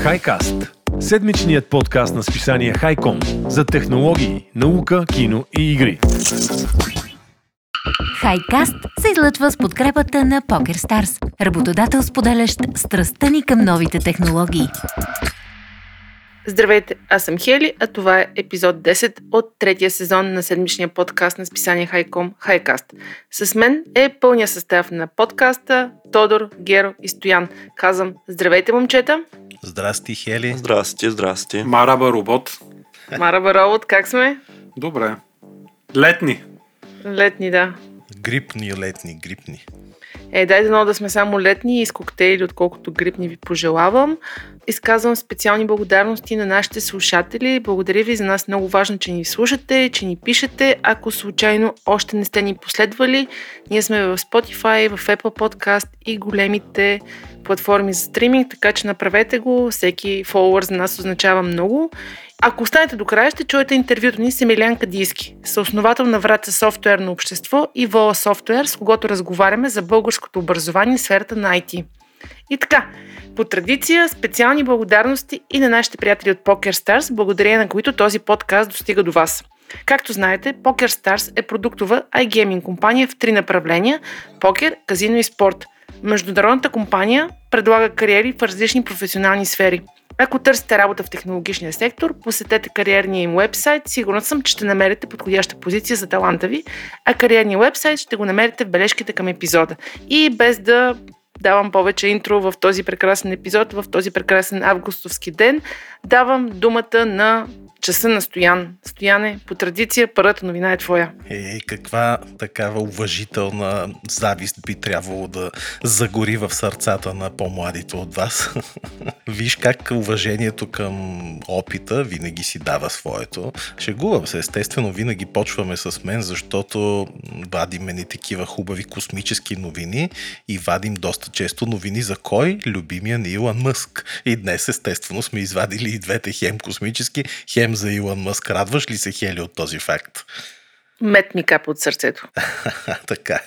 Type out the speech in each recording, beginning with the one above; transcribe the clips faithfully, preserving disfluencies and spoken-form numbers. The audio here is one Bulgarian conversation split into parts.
HiCast, седмичният подкаст на списание HiCom за технологии, наука, кино и игри. HiCast се излъчва с подкрепата на PokerStars, работодател споделящ страстта ни към новите технологии. Здравейте, аз съм Хели, а това е епизод десет от третия сезон на седмичния подкаст на списание HiCom HiCast. С мен е пълния състав на подкаста Тодор, Геро и Стоян. Казвам здравейте, момчета. Здрасти, Хели. Здрасти, здрасти. Мараба робот. Мараба робот, как сме? Добре. Летни. Летни, да. Грипни, летни, грипни. Е, дайте много да сме само летни и с коктейли, отколкото грипни ви пожелавам. Изказвам специални благодарности на нашите слушатели. Благодаря ви, за нас много важно, че ни слушате, че ни пишете. Ако случайно още не сте ни последвали, ние сме в Spotify, в Apple Podcast и големите платформи за стриминг, така че направете го. Всеки фолуър за нас означава много. Ако останете до края, ще чуете интервюто ни с Емилиан Кадийски, съосновател на Враца софтуерно общество и Вола Софтуер, с когото разговаряме за българското образование в сферата на ай ти. И така, по традиция, специални благодарности и на нашите приятели от PokerStars, благодарение на които този подкаст достига до вас. Както знаете, PokerStars е продуктова iGaming компания в три направления – покер, казино и спорт. Международната компания предлага кариери в различни професионални сфери. Ако търсите работа в технологичния сектор, посетете кариерния им уебсайт. Сигурна съм, че ще намерите подходяща позиция за таланта ви, а кариерния уебсайт ще го намерите в бележките към епизода. И без да давам повече интро в този прекрасен епизод, в този прекрасен августовски ден, давам думата на часа на Стоян. Стояне, по традиция, първата новина е твоя. Е, каква такава уважителна завист би трябвало да загори в сърцата на по-младите от вас. Виж как уважението към опита винаги си дава своето. Шегувам се, естествено, винаги почваме с мен, защото вадим не такива хубави космически новини и вадим доста често новини за кой? Любимия на Илън Мъск. И днес, естествено, сме извадили и двете хем космически, хем за Илън Мъск. Радваш ли се, Хели, от този факт? Мет ми капа от сърцето. Така.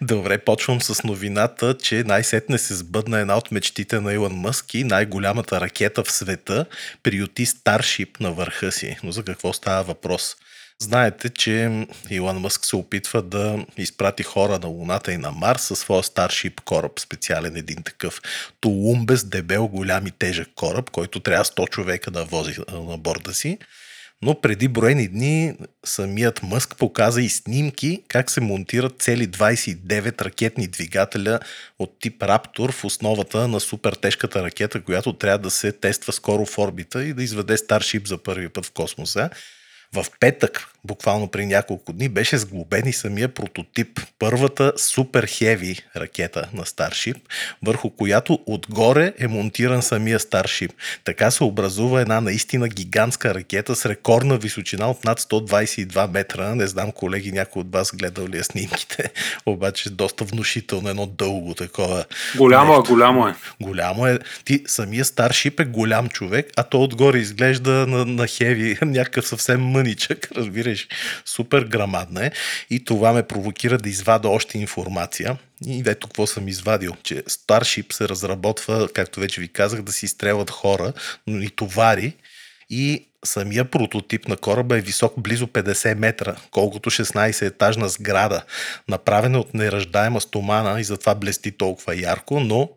Добре, почвам с новината, че най-сетне се сбъдна една от мечтите на Илън Мъск и най-голямата ракета в света приюти Starship на върха си. Но за какво става въпрос? Знаете, че Илън Мъск се опитва да изпрати хора на Луната и на Марс със своя Starship кораб, специален един такъв толум без дебел, голям и тежък кораб, който трябва сто човека да вози на борда си. Но преди броени дни самият Мъск показа и снимки как се монтират цели двадесет и девет ракетни двигателя от тип Raptor в основата на супер тежката ракета, която трябва да се тества скоро в орбита и да изведе Starship за първи път в космоса. В петък, буквално при няколко дни, беше сглобен и самия прототип, първата Super Heavy ракета на Starship, върху която отгоре е монтиран самия Starship. Така се образува една наистина гигантска ракета с рекордна височина от над сто двадесет и два метра. Не знам, колеги, някой от вас гледал ли е снимките, обаче доста внушително, едно дълго такова. Голямо е, голямо е. Голямо е. Ти, самия Starship е голям човек, а то отгоре изглежда на, на Heavy, някакъв съвсем мъничък, разбираш, супер грамадна е, и това ме провокира да извада още информация. И ето какво съм извадил, че Starship се разработва, както вече ви казах, да си изстрелват хора, но и товари, и самия прототип на кораба е висок близо петдесет метра, колкото шестнадесет-етажна сграда, направена от неръждаема стомана и затова блести толкова ярко, но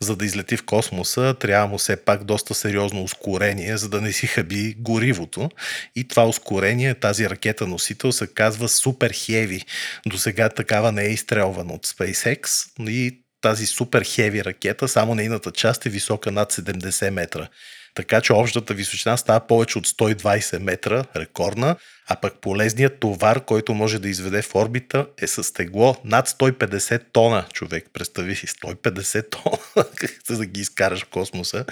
за да излети в космоса трябва му все пак доста сериозно ускорение, за да не си хаби горивото. И това ускорение, тази ракета-носител се казва Super Heavy. До сега такава не е изстрелвана от SpaceX и тази Super Heavy ракета, само нейната част е висока над седемдесет метра. Така че общата височина става повече от сто и двадесет метра, рекордна, а пък полезният товар, който може да изведе в орбита, е с тегло над сто и петдесет тона, човек. Представи си, сто и петдесет тона, за да ги изкараш в космоса.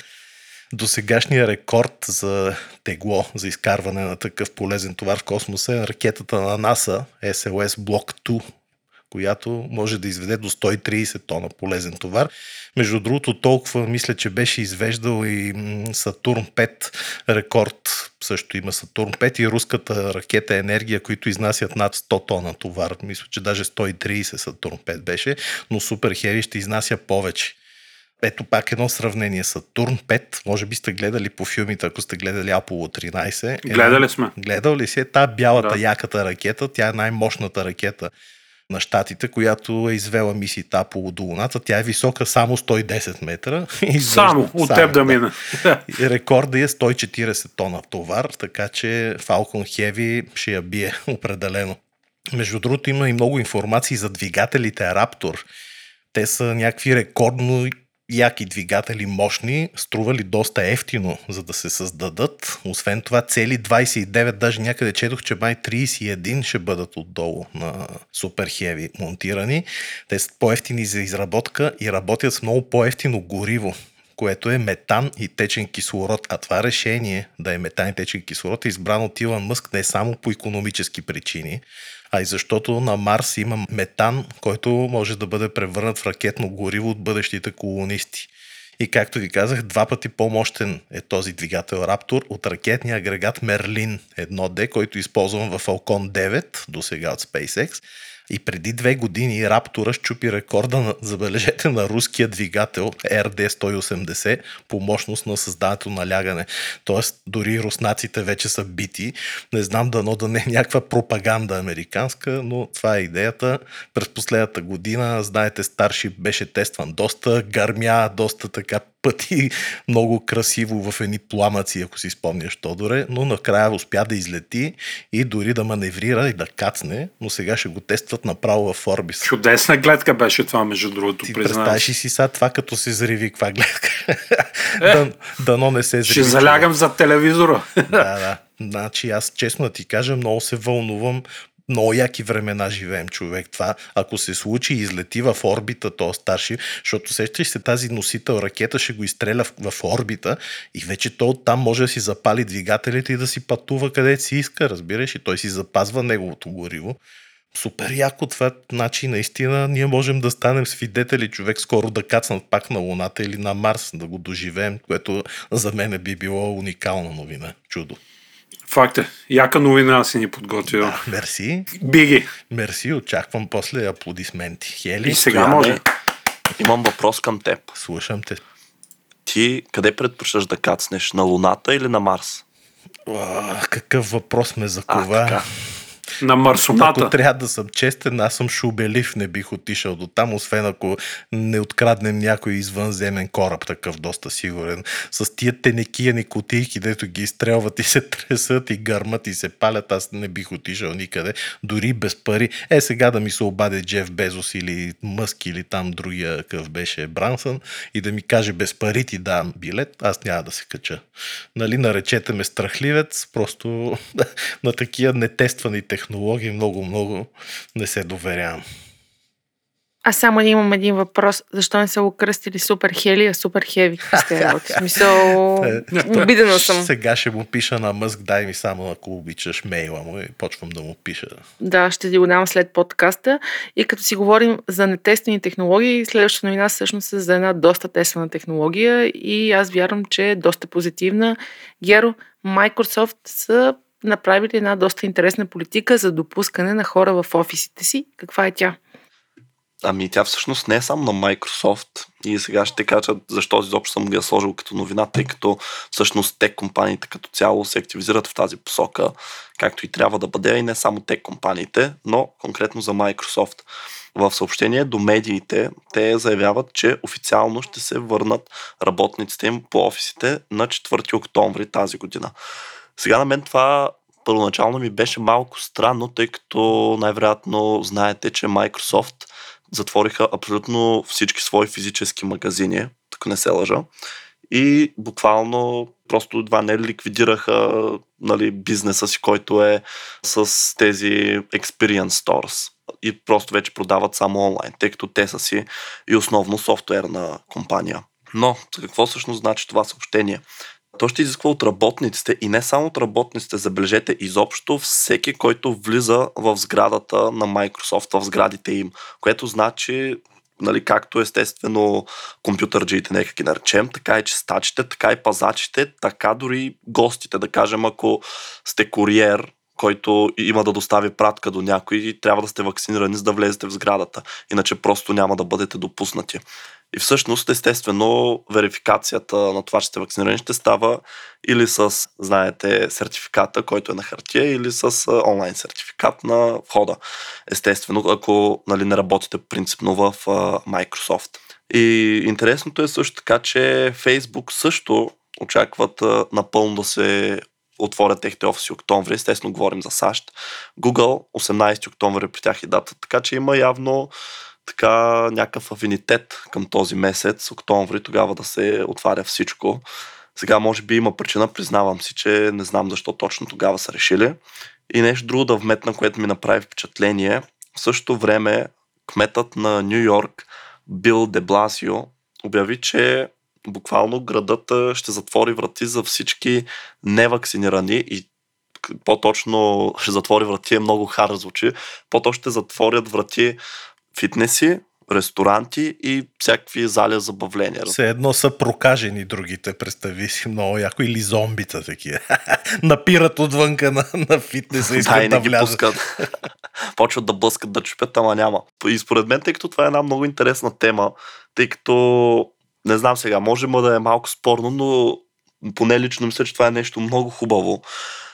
Досегашният рекорд за тегло, за изкарване на такъв полезен товар в космоса е ракетата на НАСА, Ес Ел Ес Block две, която може да изведе до сто и тридесет тона полезен товар. Между другото, толкова мисля, че беше извеждал и Сатурн пет рекорд. Също има Сатурн пет и руската ракета Енергия, които изнасят над сто тона товар. Мисля, че даже сто и тридесет Сатурн пет беше, но Super Heavy ще изнася повече. Ето пак едно сравнение. Сатурн пет, може би сте гледали по филмите, ако сте гледали Apollo тринайсет. Е, гледали сме. Гледал ли си? Та бялата да. яката ракета, тя е най-мощната ракета на щатите, която е извела мисията Apollo до Луната. Тя е висока само сто и десет метра. Само, от теб да, да мина. Рекорда е сто и четирийсет тона товар, така че Falcon Heavy ще я бие определено. Между другото има и много информации за двигателите Raptor. Те са някакви рекордно яки двигатели, мощни, стрували доста ефтино, за да се създадат. Освен това, цели двайсет и девет, даже някъде четох, че май трийсет и един ще бъдат отдолу на Super Heavy монтирани. Те са по-ефтини за изработка и работят с много по-ефтино гориво, което е метан и течен кислород. А това решение да е метан и течен кислород е избрано от Илън Мъск не само по икономически причини, а и защото на Марс има метан, който може да бъде превърнат в ракетно гориво от бъдещите колонисти. И както ви казах, два пъти по-мощен е този двигател Raptor от ракетния агрегат Мерлин едно Д, който използвам в Falcon девет, до сега от SpaceX. И преди две години Раптора счупи рекорда, на, забележете, на руския двигател Р Д сто и осемдесет по мощност на създаването на лягане. Тоест, дори руснаците вече са бити. Не знам дано да не е някаква пропаганда американска, но това е идеята. През последната година, знаете, Starship беше тестван доста, гърмя, доста така пъти, много красиво в едни пламъци, ако си спомняш, Тодоре, но накрая успя да излети и дори да маневрира и да кацне, но сега ще го тестват направо в орбис. Чудесна гледка беше това, между другото, признавам. Ти представиш си сега това, като се зриви, каква гледка. Е, да, дано не се зриви. Ще залягам за телевизора. да, да. Значи аз, честно да ти кажа, много се вълнувам. Много яки времена живеем, човек. Това, ако се случи и излети в орбита, то Старшип, защото сещаш се, тази носител ракета ще го изстреля в, в орбита и вече то оттам може да си запали двигателите и да си пътува където си иска, разбираш, и той си запазва неговото гориво. Супер яко това, значи наистина ние можем да станем свидетели, човек, скоро да кацнат пак на Луната или на Марс, да го доживеем, което за мен би било уникална новина. Чудо. Факт е. Яка новина си ни подготвил. Да, мерси. Биги. Мерси, очаквам после аплодисменти. Хели. И сега Стояне, може. Имам въпрос към теб. Слушам те. Ти къде предпочиташ да кацнеш? На Луната или на Марс? А, какъв въпрос ме закова. А, така. На Марсоната. Ако трябва да съм честен, аз съм шубелив, не бих отишъл до там, освен ако не откраднем някой извънземен кораб, такъв доста сигурен. С тия тенекияни кутийки, дето ги изстрелват и се тресат и гърмат и се палят, аз не бих отишъл никъде, дори без пари. Е, сега да ми се обаде Джеф Безос или Мъск или там другия, какъв беше Брансън, и да ми каже без пари ти дам билет, аз няма да се кача. Нали, наречете ме страхливец, просто на такива нетествани технологии много-много не се доверявам. Аз само не имам един въпрос. Защо не са го кръстили Супер Хели, а Супер Хеви? В смисъл, обидена съм. Сега ще му пиша на Мъск, дай ми само, ако обичаш, мейла му и почвам да му пиша. Да, ще ти го дам след подкаста. И като си говорим за нетествени технологии, следващата новина всъщност е за една доста тествана технология и аз вярвам, че е доста позитивна. Геро, Microsoft са направили една доста интересна политика за допускане на хора в офисите си. Каква е тя? Ами тя всъщност не е само на Microsoft и сега ще кажа защо изобщо съм ги я сложил като новина, тъй като всъщност тек компаниите като цяло се активизират в тази посока, както и трябва да бъде, и не само тек компаниите, но конкретно за Microsoft. В съобщение до медиите те заявяват, че официално ще се върнат работниците им по офисите на четвърти октомври тази година. Сега на мен това първоначално ми беше малко странно, тъй като най-вероятно знаете, че Microsoft затвориха абсолютно всички свои физически магазини, така не се лъжа, и буквално просто едва не ликвидираха, нали, бизнеса си, който е с тези Experience Stores и просто вече продават само онлайн, тъй като те са си и основно софтуерна компания. Но какво всъщност значи това съобщение? То ще изисква от работниците и не само от работниците, забележете, изобщо всеки, който влиза в сградата на Microsoft, в сградите им, което значи, нали, както естествено компютърджиите, нека ги наречем, така и чистачите, така и пазачите, така дори гостите, да кажем, ако сте куриер, който има да достави пратка до някой и трябва да сте вакцинирани, за да влезете в сградата. Иначе просто няма да бъдете допуснати. И всъщност, естествено, верификацията на това, че сте вакцинирани, ще става или с, знаете, сертификата, който е на хартия, или с онлайн сертификат на входа. Естествено, ако нали, не работите принципно в Microsoft. И интересното е също така, че Facebook също очакват напълно да се отворят техните офиси октомври. Естествено, говорим за САЩ. Google, осемнайсети октомври при тях е дата. Така че има явно така някакъв афинитет към този месец, октомври, тогава да се отваря всичко. Сега може би има причина, признавам си, че не знам защо точно тогава са решили. И нещо друго да вметна, което ми направи впечатление. В същото време кметът на Ню Йорк, Бил де Бласио, обяви, че буквално градът ще затвори врати за всички невакцинирани и по-точно ще затвори врати, е много хар звучи, по-точно ще затворят врати фитнеси, ресторанти и всякакви зали забавления. Все едно са прокажени другите, представи си, много яко, или зомбита такива. Напират отвънка на, на фитнеса и искат да влязат. Почват да блъскат, да чупят, ама няма. И според мен, тъй като това е една много интересна тема, тъй като не знам сега, може да е малко спорно, но поне лично мисля, че това е нещо много хубаво.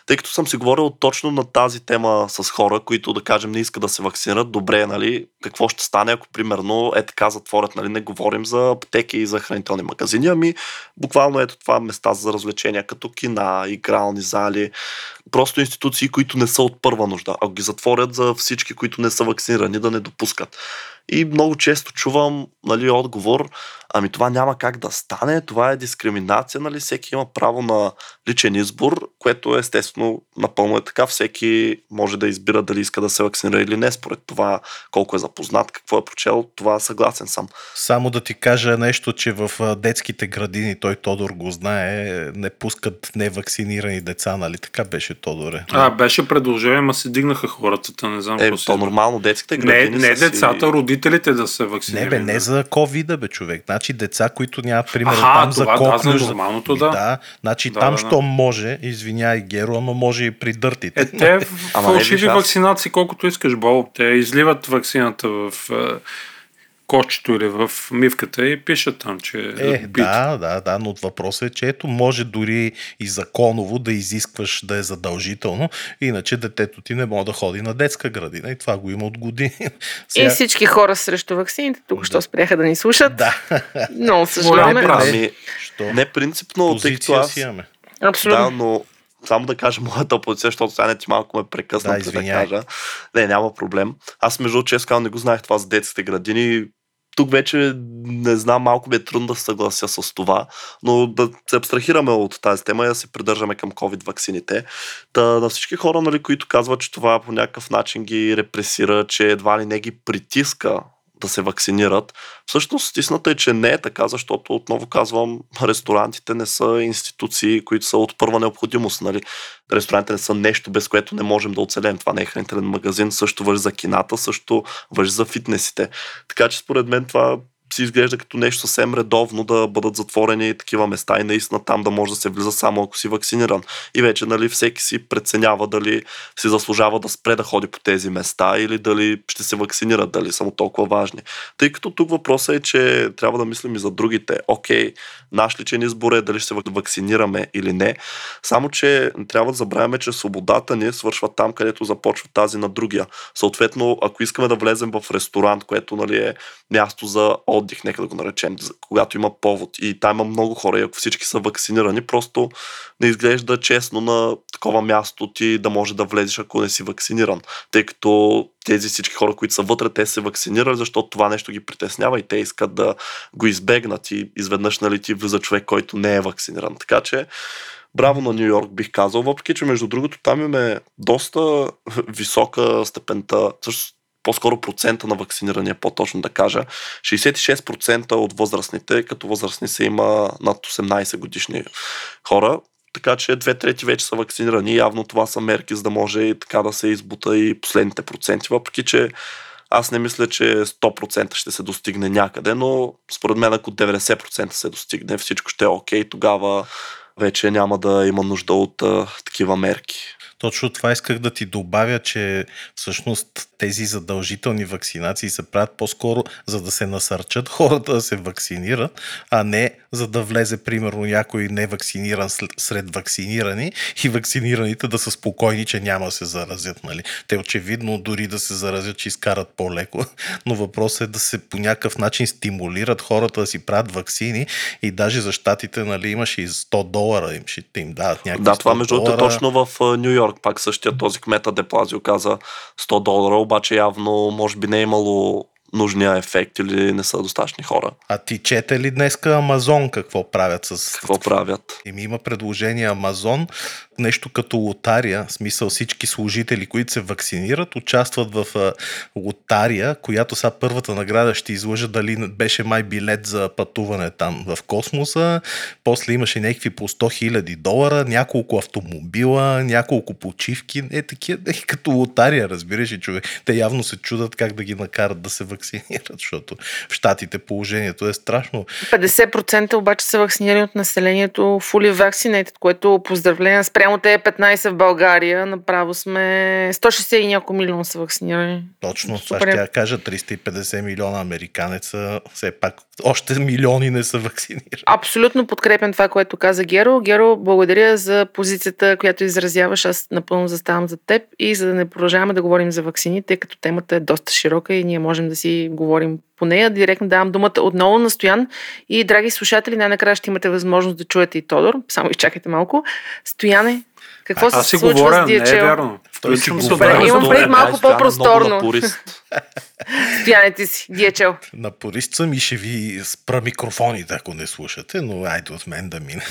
Тъй като съм си говорил точно на тази тема с хора, които, да кажем, не искат да се вакцинират, добре, нали, какво ще стане, ако примерно е така затворят, нали, не говорим за аптеки и за хранителни магазини, ами буквално ето това места за развлечения, като кина, игрални зали, просто институции, които не са от първа нужда, ако ги затворят за всички, които не са вакцинирани, да не допускат. И много често чувам, нали, отговор, ами това няма как да стане, това е дискриминация, нали, всеки има право на личен избор, което естествено напълно е така, всеки може да избира дали иска да се вакцинира или не, според това колко е запознат, какво е прочел, това съгласен съм. Само да ти кажа нещо, че в детските градини, той Тодор го знае, не пускат невакцинирани деца, нали, така беше, Тодоре? А, беше предложение, ма се дигнаха хората, не знам. Е, то нормално, детските градини не, не са децата, си... родители да се вакцинират. Не бе, не за ковида, бе, човек. Значи деца, които нямат, примерно, там за копнеш. Да, да. да, значи да, там, да, що да. може, извиняй, Геро, ама може и при дъртите. Е, те фалшиви вакцинации, колкото искаш, Боб. Те изливат вакцината в кошчето или в мивката и пишат там, че е, е да, да, да, но въпросът е, че ето може дори и законово да изискваш да е задължително, иначе детето ти не може да ходи на детска градина и това го има от години. Сега... И всички хора срещу ваксините, тук да. Що спряха да ни слушат. Да. Но съжаляваме. Не, не, не принципно, тъй като аз... Абсолютно. Да, но... Само да кажа моята позиция, защото сега не ти малко ме прекъсна, да, да кажа. Не, няма проблем. Аз между честно не го знаех това за детските градини. Тук вече не знам, малко ми е трудно да се съглася с това, но да се абстрахираме от тази тема и да се придържаме към COVID ваксините. Та, на всички хора, нали, които казват, че това по някакъв начин ги репресира, че едва ли не ги притиска да се вакцинират. Всъщност истината е, че не е така, защото отново казвам, ресторантите не са институции, които са от първа необходимост. Нали? Ресторантите не са нещо, без което не можем да оцелем. Това не е хранителен магазин, също важи за кината, също важи за фитнесите. Така че според мен това си изглежда като нещо съвсем редовно да бъдат затворени такива места и наистина там да може да се влиза само ако си вакциниран. И вече, нали, всеки си преценява дали си заслужава да спре да ходи по тези места или дали ще се вакцинират, дали са му толкова важни. Тъй като тук въпросът е, че трябва да мислим и за другите. Окей, наш личен избор е дали ще се вакцинираме или не. Само че трябва да забравяме, че свободата ни свършва там, където започва тази на другия. Съответно, ако искаме да влезем в ресторант, което, нали, е място за отдих, нека да го наречем, когато има повод и там има много хора и ако всички са вакцинирани, просто не изглежда честно на такова място ти да може да влезеш, ако не си вакциниран. Тъй като тези всички хора, които са вътре, те се вакцинирали, защото това нещо ги притеснява и те искат да го избегнат и изведнъж, нали, ти влиза човек, който не е вакциниран. Така че браво на Ню Йорк, бих казал, въпреки че между другото там имаме доста висока степента, също по-скоро процента на вакциниране, по-точно да кажа. шейсет и шест процента от възрастните, като възрастни се има над осемнайсет годишни хора, така че две трети вече са вакцинирани. Явно това са мерки, за да може и така да се избута и последните проценти, въпреки че аз не мисля, че сто процента ще се достигне някъде, но според мен ако деветдесет процента се достигне, всичко ще е окей, тогава вече няма да има нужда от а, такива мерки. Точно това исках да ти добавя, че всъщност тези задължителни вакцинации се правят по-скоро за да се насърчат хората да се вакцинират, а не за да влезе примерно някой невакциниран сред вакцинирани и вакцинираните да са спокойни, че няма да се заразят. Нали? Те очевидно дори да се заразят, че изкарат по-леко, но въпросът е да се по някакъв начин стимулират хората да си правят ваксини и даже за щатите, нали, имаш и сто долара им, ще им дават някакви да, това между другото точно в Ню Йорк пак същия този кмета де Плазио каза сто долара, обаче явно може би не е имало нужния ефект или не са достатъчни хора. А ти чете ли днеска Амазон какво правят с... Какво правят? Им има предложение Амазон, нещо като лотария, в смисъл всички служители, които се вакцинират, участват в лотария, която сега първата награда ще излъжа дали беше май билет за пътуване там в космоса, после имаше някакви по сто хиляди долара, няколко автомобила, няколко почивки, е такива, е, като лотария, разбираш и човек. Те явно се чудат как да ги накарат да се вакцинират, защото в щатите положението е страшно. петдесет процента обаче са вакцинирани от населението fully vaccinated, което поздравление спрямо те петнайсет в България, направо сме сто шейсет и няколко милиона са вакцинирани. Точно, това ще я кажа, триста и петдесет милиона американеца, все пак още милиони не са вакцинирани. Абсолютно подкрепям това, което каза Геро. Геро, благодаря за позицията, която изразяваш. Аз напълно заставам за теб и за да не продължаваме да говорим за ваксини, тъй като темата е доста широка и ние можем да си говорим по нея. Директно давам думата отново на Стоян и, драги слушатели, най-накрая ще имате възможност да чуете и Тодор. Само изчакайте малко. Стояне, какво а, се случва говоря, с ди ейч ел? Не е вярно. Той си го говоря. Имам пред малко по-просторно. Стояне, ти си ди ейч ел. На порист съм и ще ви спра микрофоните, ако не слушате, но айде от мен да мине.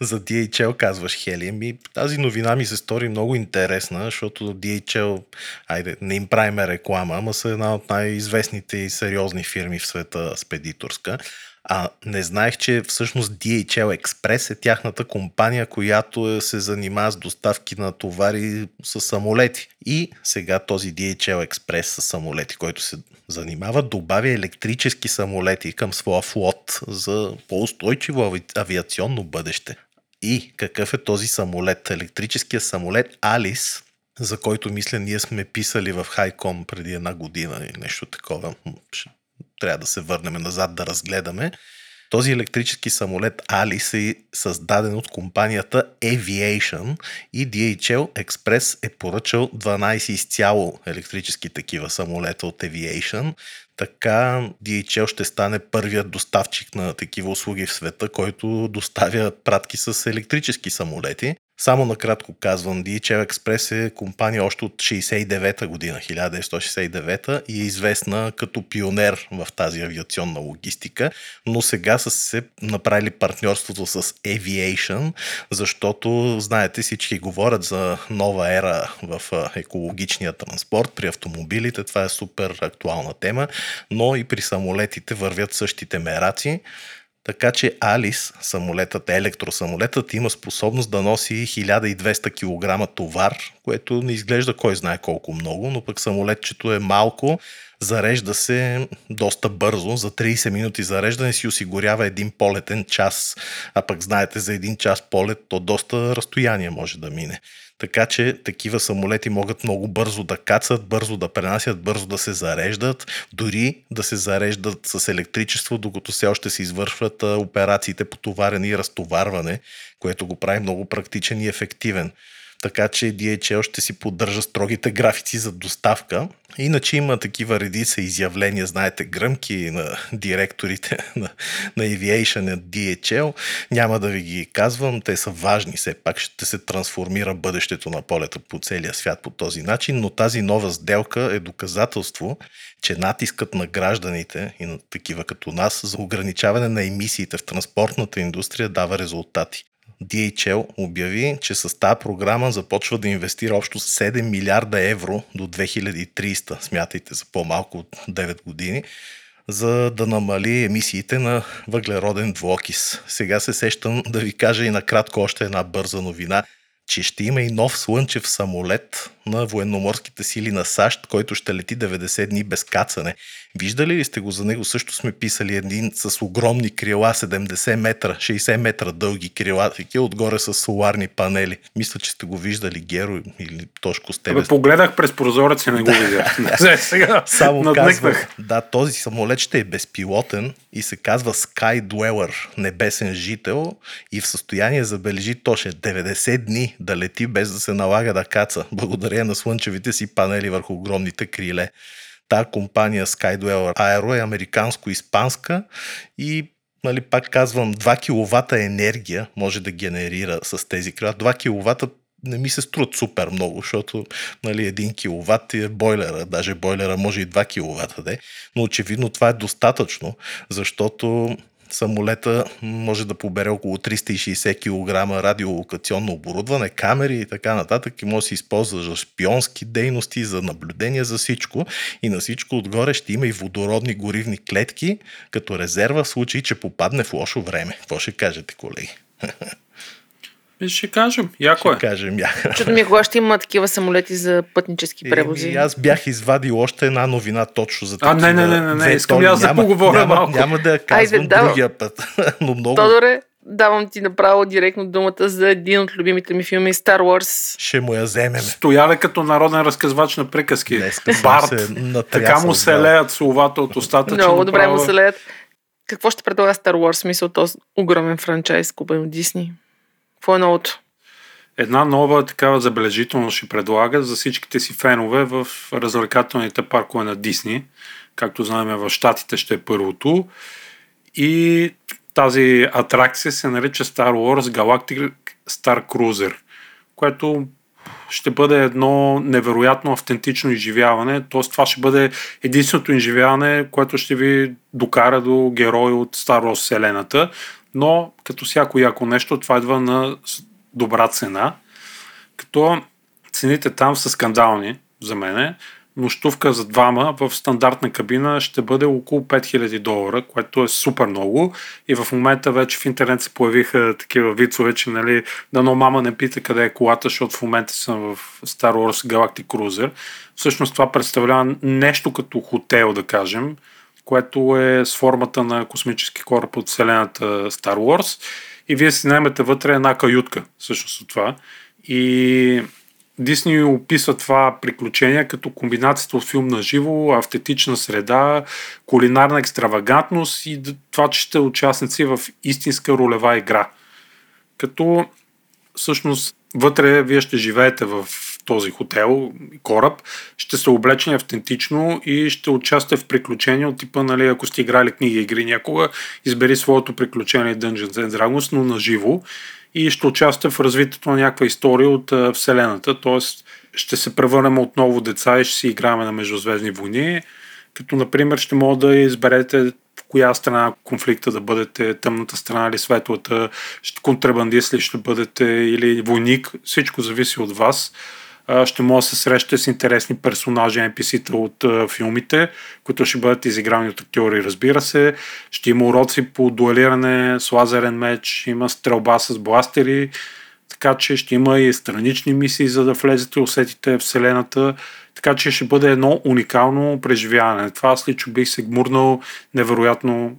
За ди ейч ел казваш, Хели. Ми, тази новина ми се стори много интересна, защото ди ейч ел, айде, не им правим реклама, ама са една от най-известните и сериозни фирми в света спедиторска. А не знаех, че всъщност ди ейч ел Express е тяхната компания, която се занимава с доставки на товари с самолети. И сега този ди ейч ел Express с самолети, който се занимава, добавя електрически самолети към своя флот за по-устойчиво авиационно бъдеще. И какъв е този самолет? Електрическия самолет Alice, за който мисля ние сме писали в Хайком преди една година или нещо такова. Трябва да се върнем назад да разгледаме. Този електрически самолет Alice е създаден от компанията Eviation и ди ейч ел Express е поръчал дванайсет изцяло електрически такива самолета от Eviation. Така ди ейч ел ще стане първият доставчик на такива услуги в света, който доставя пратки с електрически самолети. Само накратко казвам, ди ейч ел Express е компания още от шейсет и девета година, хиляда деветстотин шейсет и девета, и е известна като пионер в тази авиационна логистика, но сега са се направили партньорството с Aviation, защото, знаете, всички говорят за нова ера в екологичния транспорт, при автомобилите това е супер актуална тема, но и при самолетите вървят същите мераци. Така че Alice, самолетът, електросамолетът, има способност да носи хиляда и двеста килограма товар, което не изглежда кой знае колко много, но пък самолетчето е малко, зарежда се доста бързо, за трийсет минути зареждане си осигурява един полетен час, а пък знаете, за един час полет то доста разстояние може да мине. Така че такива самолети могат много бързо да кацат, бързо да пренасят, бързо да се зареждат, дори да се зареждат с електричество, докато все още се извършват операциите по товарене и разтоварване, което го прави много практичен и ефективен. Така че ди ейч ел ще си поддържа строгите графици за доставка. Иначе има такива редица изявления, знаете, гръмки на директорите на, на Aviation и ди ейч ел. Няма да ви ги казвам, те са важни, все пак ще се трансформира бъдещето на полета по целия свят по този начин, но тази нова сделка е доказателство, че натискът на гражданите и на такива като нас за ограничаване на емисиите в транспортната индустрия дава резултати. ди ейч ел обяви, че с тази програма започва да инвестира общо седем милиарда евро до две хиляди и трийсета, смятайте за по-малко от девет години, за да намали емисиите на въглероден двуокис. Сега се сещам да ви кажа и накратко още една бърза новина. че ще има и нов слънчев самолет на военноморските сили на САЩ, който ще лети деветдесет дни без кацане. Виждали ли сте го? За него също сме писали един с огромни крила, седемдесет метра, шейсет метра дълги крила, отгоре с соларни панели. Мисля, че сте го виждали, Геро, или Тошко с тебе. Абе, погледах през прозореца и не го видях. Само казвах, да, този самолет ще е безпилотен и се казва Sky Dweller, небесен жител, и в състояние, забележи, точно деветдесет дни да лети без да се налага да каца, благодарение на слънчевите си панели върху огромните криле. Та компания SkyDweller Aero е американско-испанска и, нали, пак казвам, два киловата енергия може да генерира с тези крила. два киловата не ми се струват супер много, защото, нали, един киловат е бойлера, даже бойлера може и два киловата да е, но очевидно това е достатъчно, защото самолета може да побере около триста и шейсет килограма радиолокационно оборудване, камери и така нататък, и може да се използва за шпионски дейности, за наблюдение, за всичко, и на всичко отгоре ще има и водородни горивни клетки като резерва в случай, че попадне в лошо време. Какво ще кажете, колеги? Ще кажем, яко е. Ще кажем, яко. Чудо ми е, кога ще има такива самолети за пътнически превози. И аз бях извадил още една новина точно за това. А, не, не, не, не, не, не. Искам аз да поговоря няма, малко. Няма да я казвам. Айде, другия път. Но много... Тодоре, давам ти направо директно думата за един от любимите ми филми, Star Wars. Ще му я вземем. Стояве като народен разказвач на приказки. Барт. Така му се леят словата от устата. Много добре му се леят. Какво ще предлага Star Wars, смисъл този огромен франчайз, купен от Дисни? Какво е новото? Една нова такава забележително ще предлага за всичките си фенове в развлекателните паркове на Дисни. Както знаем, в Щатите ще е първото. И тази атракция се нарича Star Wars Galactic Star Cruiser, което ще бъде едно невероятно автентично изживяване. Тоест това ще бъде единственото изживяване, което ще ви докара до герой от Star Wars вселената. Но като всяко яко нещо, това идва на добра цена. Като цените там са скандални за мене. Нощувка за двама в стандартна кабина ще бъде около пет хиляди долара, което е супер много. И в момента вече в интернет се появиха такива вицове, че, нали, дано мама не пита къде е колата, защото в момента съм в Star Wars Galactic Cruiser. Всъщност това представлява нещо като хотел, да кажем, което е с формата на космически кораб от вселената Star Wars, и вие си наемете вътре една каютка, всъщност от това. И Дисни описва това приключение като комбинацията от филм на живо, автентична среда, кулинарна екстравагантност и това, че сте участници в истинска ролева игра. Като всъщност вътре вие ще живеете в този хотел, кораб, ще се облечени автентично и ще участвате в приключения от типа, нали, ако сте играли книги игри някога, избери своето приключение Dungeons and Dragons, но на живо, и ще участвате в развитието на някаква история от а, вселената, т.е. ще се превърнем отново деца и ще си играем на междузвездни войни, като например ще може да изберете в коя страна конфликта да бъдете, тъмната страна или светлата, контрабандист ли ще бъдете или войник, всичко зависи от вас. Ще може да се срещате с интересни персонажи, ен пи си-та от а, филмите, които ще бъдат изиграни от актьори, разбира се. Ще има уроци по дуелиране с лазерен меч, има стрелба с бластери, така че ще има и странични мисии, за да влезете и усетите вселената. Така че ще бъде едно уникално преживяване. Това аз лично бих се гмурнал невероятно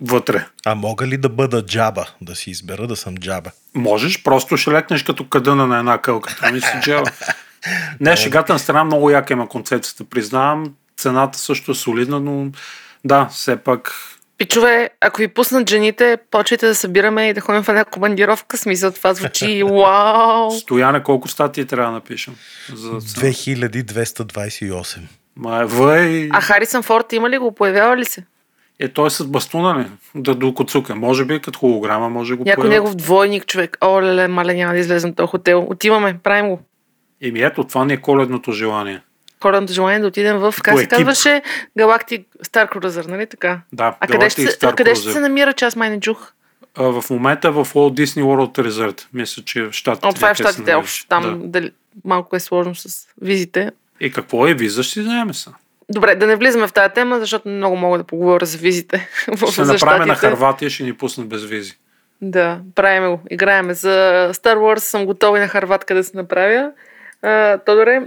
вътре. А мога ли да бъда джаба? Да си избера да съм джаба? Можеш, просто ще летнеш като кадъна на една кълка. Това не си джаба. Не, шегата на страна, много яка има концепцията, признавам. Цената също е солидна, но да, все пак... Пичове, ако ви пуснат жените, почвайте да събираме и да ходим в една командировка. Смисъл, това звучи вау! Стояне, колко статии трябва да напишем? За две хиляди двеста двадесет и осем. Май, а Харисън Форд има ли го? Появява ли се? Е, той с бастуна, не? Да докоцука. Може би като холограма, може го появява. Някой негов двойник, човек. О, леле, мале, няма да излезем този хотел. Отиваме, правим го. Еми ето, това не е коледното желание. Коледното желание да отидем в, как се казваше, Galactic Star Cruiser, нали така? Да, а къде ще, къде ще се намира, че аз май не чух? А, в момента в Walt Disney World Resort. Мисля, че в Щатите. О, това е в Щатите. Общо там да. Да, малко е сложно с визите. И какво е виза, ще знаем са. Добре, да не влизаме в тази тема, защото много мога да поговоря за визите. Ще направим на Хърватия, ще ни пуснат без визи. Да, правим го, играеме. За Star Wars съм готова и на Харватка да се направя. А, Тодоре,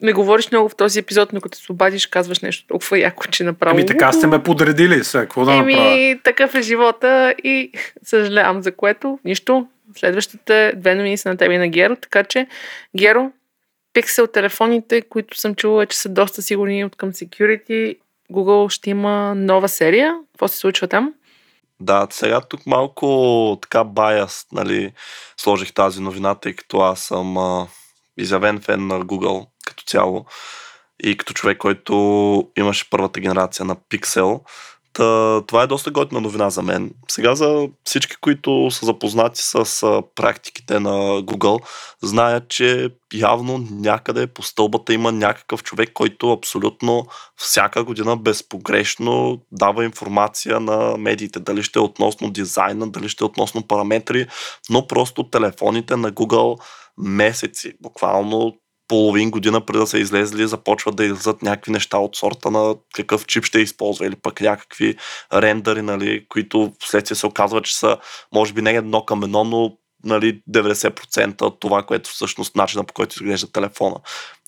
не говориш много в този епизод, но като се обадиш, казваш нещо толкова яко, че направо... Еми така сте ме подредили, сега, какво да направя? Еми, такъв е живота и съжалявам за което. Нищо, следващите две новини са на теб и на Геро, така че, Геро, Pixel телефоните, които съм чувала, че са доста сигурни от към security, Google ще има нова серия. Какво се случва там? Да, сега тук малко така bias, нали, сложих тази новина, тъй като аз съм а, изявен фен на Google като цяло и като човек, който имаше първата генерация на Pixel. Та, това е доста готина новина за мен. Сега за всички, които са запознати с а, практиките на Google, знаят, че явно някъде по стълбата има някакъв човек, който абсолютно всяка година безпогрешно дава информация на медиите. Дали ще е относно дизайна, дали ще е относно параметри, но просто телефоните на Google месеци, буквално половин година преди да са излезли, започват да излезат някакви неща от сорта на какъв чип ще използва или пък някакви рендъри, нали, които вследствие се оказва, че са може би не едно към едно, но нали, деветдесет процента от това, което всъщност начина по който изглежда телефона.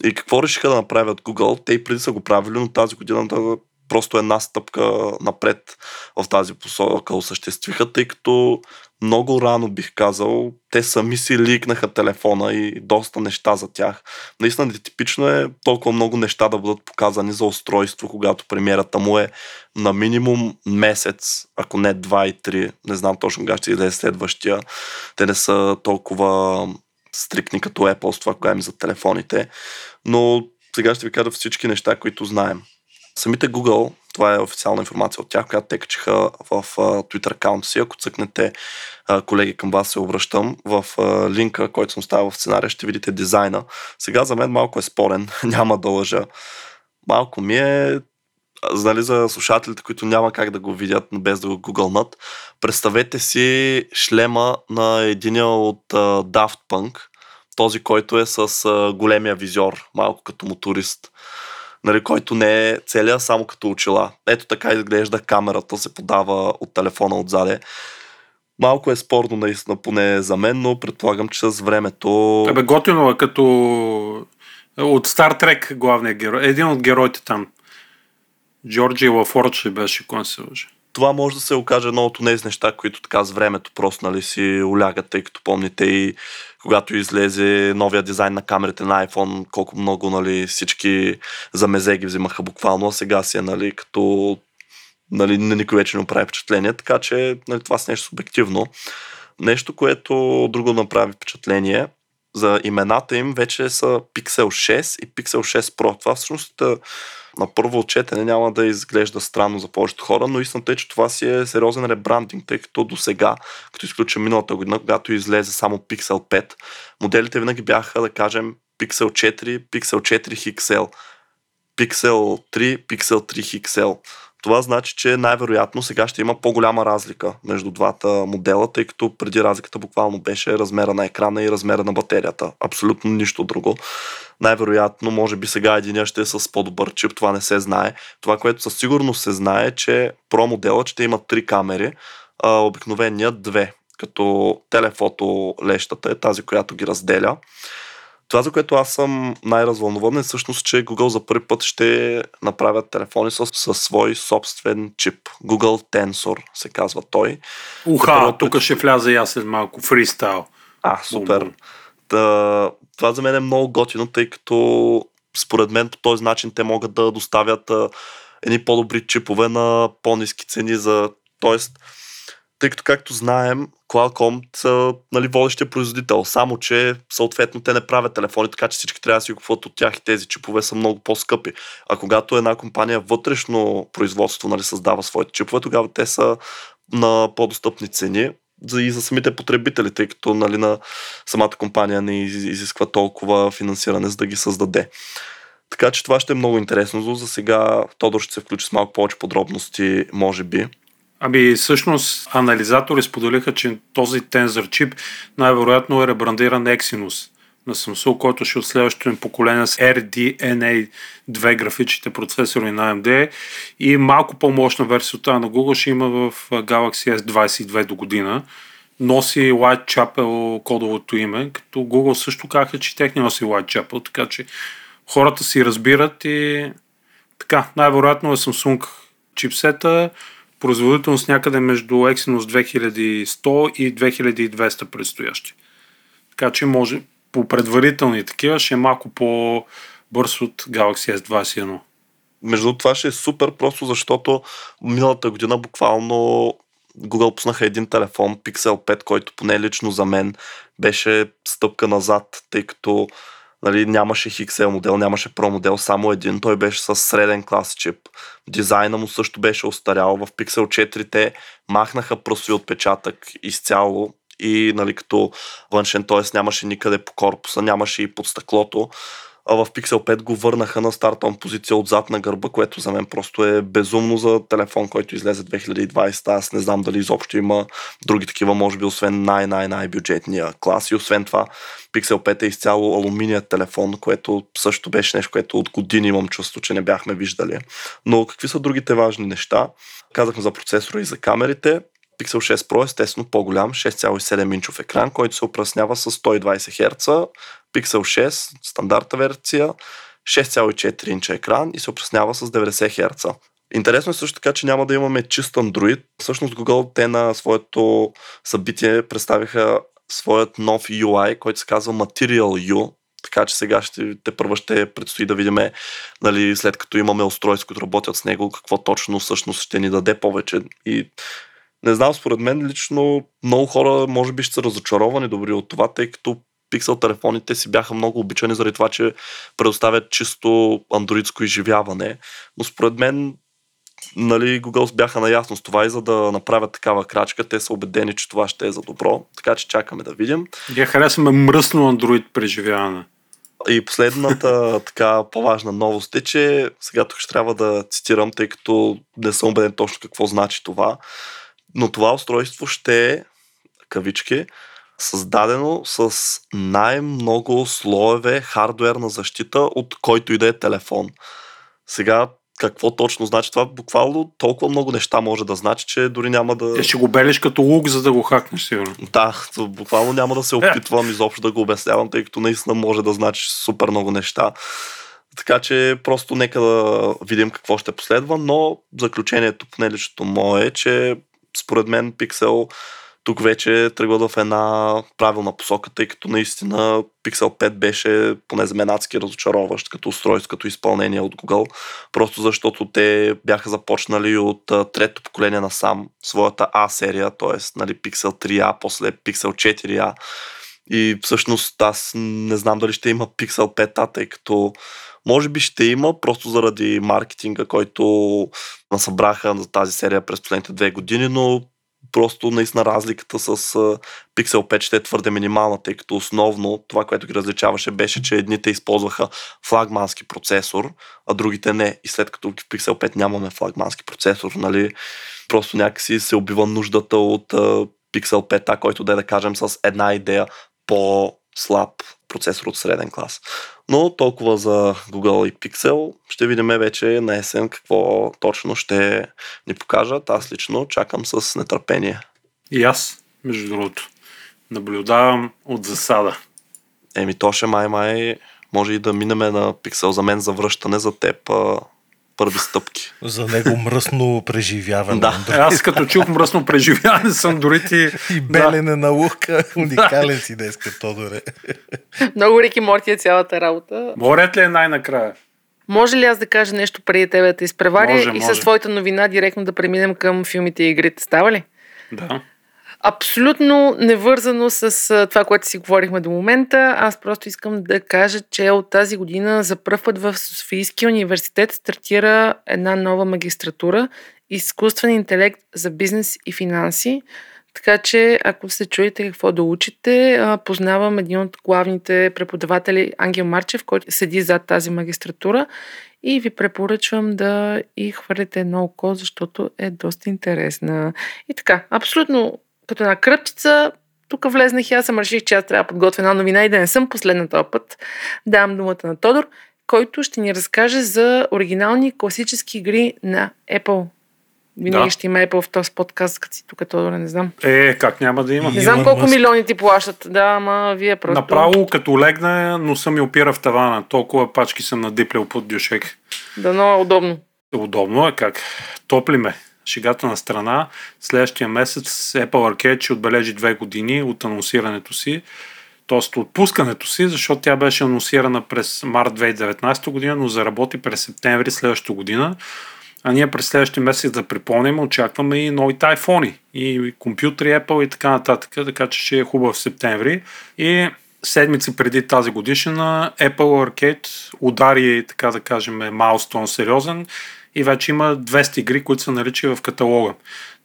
И какво решиха да направят Google? Те и преди са го правили, но тази година да просто една стъпка напред в тази посока осъществиха, тъй като много рано бих казал, те сами си ликнаха телефона и доста неща за тях. Наистина типично е толкова много неща да бъдат показани за устройство, когато премиерата му е на минимум месец, ако не два и три, не знам точно как ще излезе следващия. Те не са толкова стрикни като Apple с това, което е за телефоните. Но сега ще ви кажа всички неща, които знаем. Самите Google, това е официална информация от тях, която те качиха в Twitter акаунта си. Ако цъкнете, колеги, към вас се обръщам, в линка, който съм ставил в сценария, ще видите дизайна. Сега за мен малко е спорен, няма да лъжа. Малко ми е, знали за слушателите, които няма как да го видят без да го гугълнат. Представете си шлема на единия от Daft Punk, този, който е с големия визьор, малко като моторист. Нали, който не е целия, само като очила. Ето така изглежда камерата, се подава от телефона отзаде. Малко е спорно наистина, поне за мен, но предполагам, че с времето... Абе, готино е като от Star Trek главния герой. Един от героите там. Джорджи Лафорд ще беше, кой се лъжи. Това може да се окаже едно от тези неща, които така с времето просто нали, си улягат, тъй като помните и когато излезе новия дизайн на камерите на iPhone, колко много нали, всички замезеги взимаха буквално, а сега си е нали, като нали, никой вече не му прави впечатление, така че нали, това си нещо субективно. Нещо, което друго направи впечатление, за имената им вече са Pixel шест и Pixel шест Pro. Това всъщност на първо отчетене няма да изглежда странно за повечето хора, но истината е, че това си е сериозен ребрандинг, тъй като до сега, като изключим миналата година, когато излезе само Pixel пет, моделите винаги бяха, да кажем, Pixel четири, Pixel четири икс ел, Pixel три, Pixel три икс ел. Това значи, че най-вероятно сега ще има по-голяма разлика между двата модела, тъй като преди разликата буквално беше размера на екрана и размера на батерията. Абсолютно нищо друго. Най-вероятно, може би сега единия ще е с по-добър чип, това не се знае. Това, което със сигурност се знае, че Pro моделът ще има три камери, а обикновения две, като телефото лещата е тази, която ги разделя. Това, за което аз съм най-развълнуван е всъщност, че Google за първи път ще направят телефони с, със свой собствен чип. Google Tensor се казва той. Уха, тук път... ще вляза и аз след малко фристайл. А, супер. Та, това за мен е много готино, тъй като според мен по този начин те могат да доставят а, едни по-добри чипове на по-ниски цени за... Тоест, тъй като, както знаем, Qualcomm са нали, водещия производител, само че съответно те не правят телефони, така че всички трябва да си го купуват от тях и тези чипове са много по-скъпи. А когато една компания вътрешно производство нали, създава своите чипове, тогава те са на по-достъпни цени и за самите потребители, тъй като нали, на самата компания не изисква толкова финансиране, за да ги създаде. Така че това ще е много интересно. За сега Тодор ще се включи с малко повече подробности, може би. Ами всъщност анализатори споделиха, че този Tensor чип най-вероятно е ребрандиран Exynos на Samsung, който ще от следващото им поколение с Р Д Н А две графичните процесори на А М Д и малко по-мощна версия от тази на Google ще има в Galaxy S двайсет и две до година, носи Whitechapel кодовото име, като Google също казаха, че техни носи Whitechapel, така че хората си разбират и така, най-вероятно е Samsung чипсета, производителност някъде между Exynos две хиляди и сто и две хиляди и двеста предстоящи. Така че може по предварителни такива ще е малко по-бърз от Galaxy ес двадесет и едно. Между това ще е супер, просто защото миналата година буквално Google пуснаха един телефон, Pixel пет, който поне лично за мен беше стъпка назад, тъй като нали, нямаше X L модел, нямаше Pro модел, само един. Той беше със среден клас чип. Дизайна му също беше остарял. В Pixel четири те махнаха пръстови отпечатък изцяло и нали, като външен, т.е. нямаше никъде по корпуса, нямаше и под стъклото. А в Pixel пет го върнаха на стартон позиция отзад на гърба, което за мен просто е безумно за телефон, който излезе две хиляди и двадесета. Аз не знам дали изобщо има други такива, може би, освен най-най-най-бюджетния клас. И освен това, Pixel пет е изцяло алуминият телефон, което също беше нещо, което от години имам чувство, че не бяхме виждали. Но какви са другите важни неща? Казахме за процесора и за камерите. Pixel шест Pro естествено по-голям, шест цяло и седем инчов екран, който се опръснява с сто и двадесет херца. Pixel шест, стандартна версия, шест цяло и четири инча екран и се опръснява с деветдесет херца. Интересно е също така, че няма да имаме чист Android. Всъщност Google те на своето събитие представиха своят нов ю ай, който се казва Material U. Така че сега ще, те първо ще предстои да видим, нали, след като имаме устройства, които работят с него, какво точно всъщност ще ни даде повече. И не знам, според мен лично много хора може би ще са разочаровани добри от това, тъй като Pixel телефоните си бяха много обичани заради това, че предоставят чисто андроидско изживяване. Но според мен, нали, Google бяха наясно с това и за да направят такава крачка, те са убедени, че това ще е за добро. Така че чакаме да видим. Я харесваме мръсно андроид преживяване. И последната така по-важна новост е, че сега тук ще трябва да цитирам, тъй като не съм убеден точно какво значи това. Но това устройство ще е, кавички, създадено с най-много слоеве хардуерна защита от който и да е телефон. Сега, какво точно значи това? Буквално толкова много неща може да значи, че дори няма да... Те ще го белиш като лук, за да го хакнеш, сигурно. Да, буквално няма да се опитвам изобщо да го обяснявам, тъй като наистина може да значи супер много неща. Така че просто нека да видим какво ще последва, но заключението, поне личното мое е, че според мен Pixel тук вече тръгва в една правилна посока, тъй като наистина Pixel пет беше поне за мен адски разочароващ като устройство, като изпълнение от Google, просто защото те бяха започнали от трето поколение насам своята А серия, т.е. нали, Pixel три а, после Pixel четири а и всъщност аз не знам дали ще има Pixel пет а, тъй като може би ще има, просто заради маркетинга, който насъбраха за тази серия през последните две години, но просто наистина разликата с Pixel пет ще е твърде минимална, тъй като основно това, което ги различаваше, беше, че едните използваха флагмански процесор, а другите не. И след като в Pixel пет нямаме флагмански процесор, нали, просто някакси се убива нуждата от Pixel пет а, който да е, да кажем, с една идея по-слаб процесор от среден клас. Но толкова за Google и Pixel. Ще видим вече на есен какво точно ще ни покажат. Аз лично чакам с нетърпение. И аз, между другото, наблюдавам от засада. Еми то ще май-май може и да минеме на Pixel. За мен завръщане, за теб първи стъпки. За него мръсно преживяване. Да. Аз като чух мръсно преживяване съм дори ти... И белене да. На лука. Уникален си деска, Тодоре. Много Рики Морти е цялата работа. Морят ли е най-накрая? Може ли аз да кажа нещо преди тебе да изпреваря може, и може. Със своята новина директно да преминем към филмите и игрите? Става ли? Да. Абсолютно невързано с това, което си говорихме до момента. Аз просто искам да кажа, че от тази година за пръв път в Софийския университет стартира една нова магистратура изкуствен интелект за бизнес и финанси. Така че, ако се чуете какво да учите, познавам един от главните преподаватели, Ангел Марчев, който седи зад тази магистратура и ви препоръчвам да и хвърлите едно око, защото е доста интересна. И така, абсолютно като една кръпчица, тук влезнах и аз съм реших, че аз трябва да подготвя една новина и да не съм последна този път. Давам думата на Тодор, който ще ни разкаже за оригинални класически игри на Apple. Винаги да. Ще има Apple в този подкаст, като си тук, то не знам. Е, как няма да има? Не знам колко Мъск. Милиони ти плащат. Да, ама вие просто... Направо, като легна, носа ми опира в тавана. Толкова пачки съм надиплял под дюшек. Да, но е удобно. Удобно е как. Топли ме. Шегата на страна. Следващия месец Apple Arcade ще отбележи две години от анонсирането си. Тоест отпускането си, защото тя беше анонсирана през март две хиляди и деветнадесета година, но заработи през септември следващата година. А ние през следващия месец, да припомним, очакваме и новите айфони, и компютри Apple и така нататък, така че ще е хубаво в септември. И седмици преди тази годишна Apple Arcade удари, така да кажем, майлстоун сериозен и вече има двеста игри, които са налични в каталога.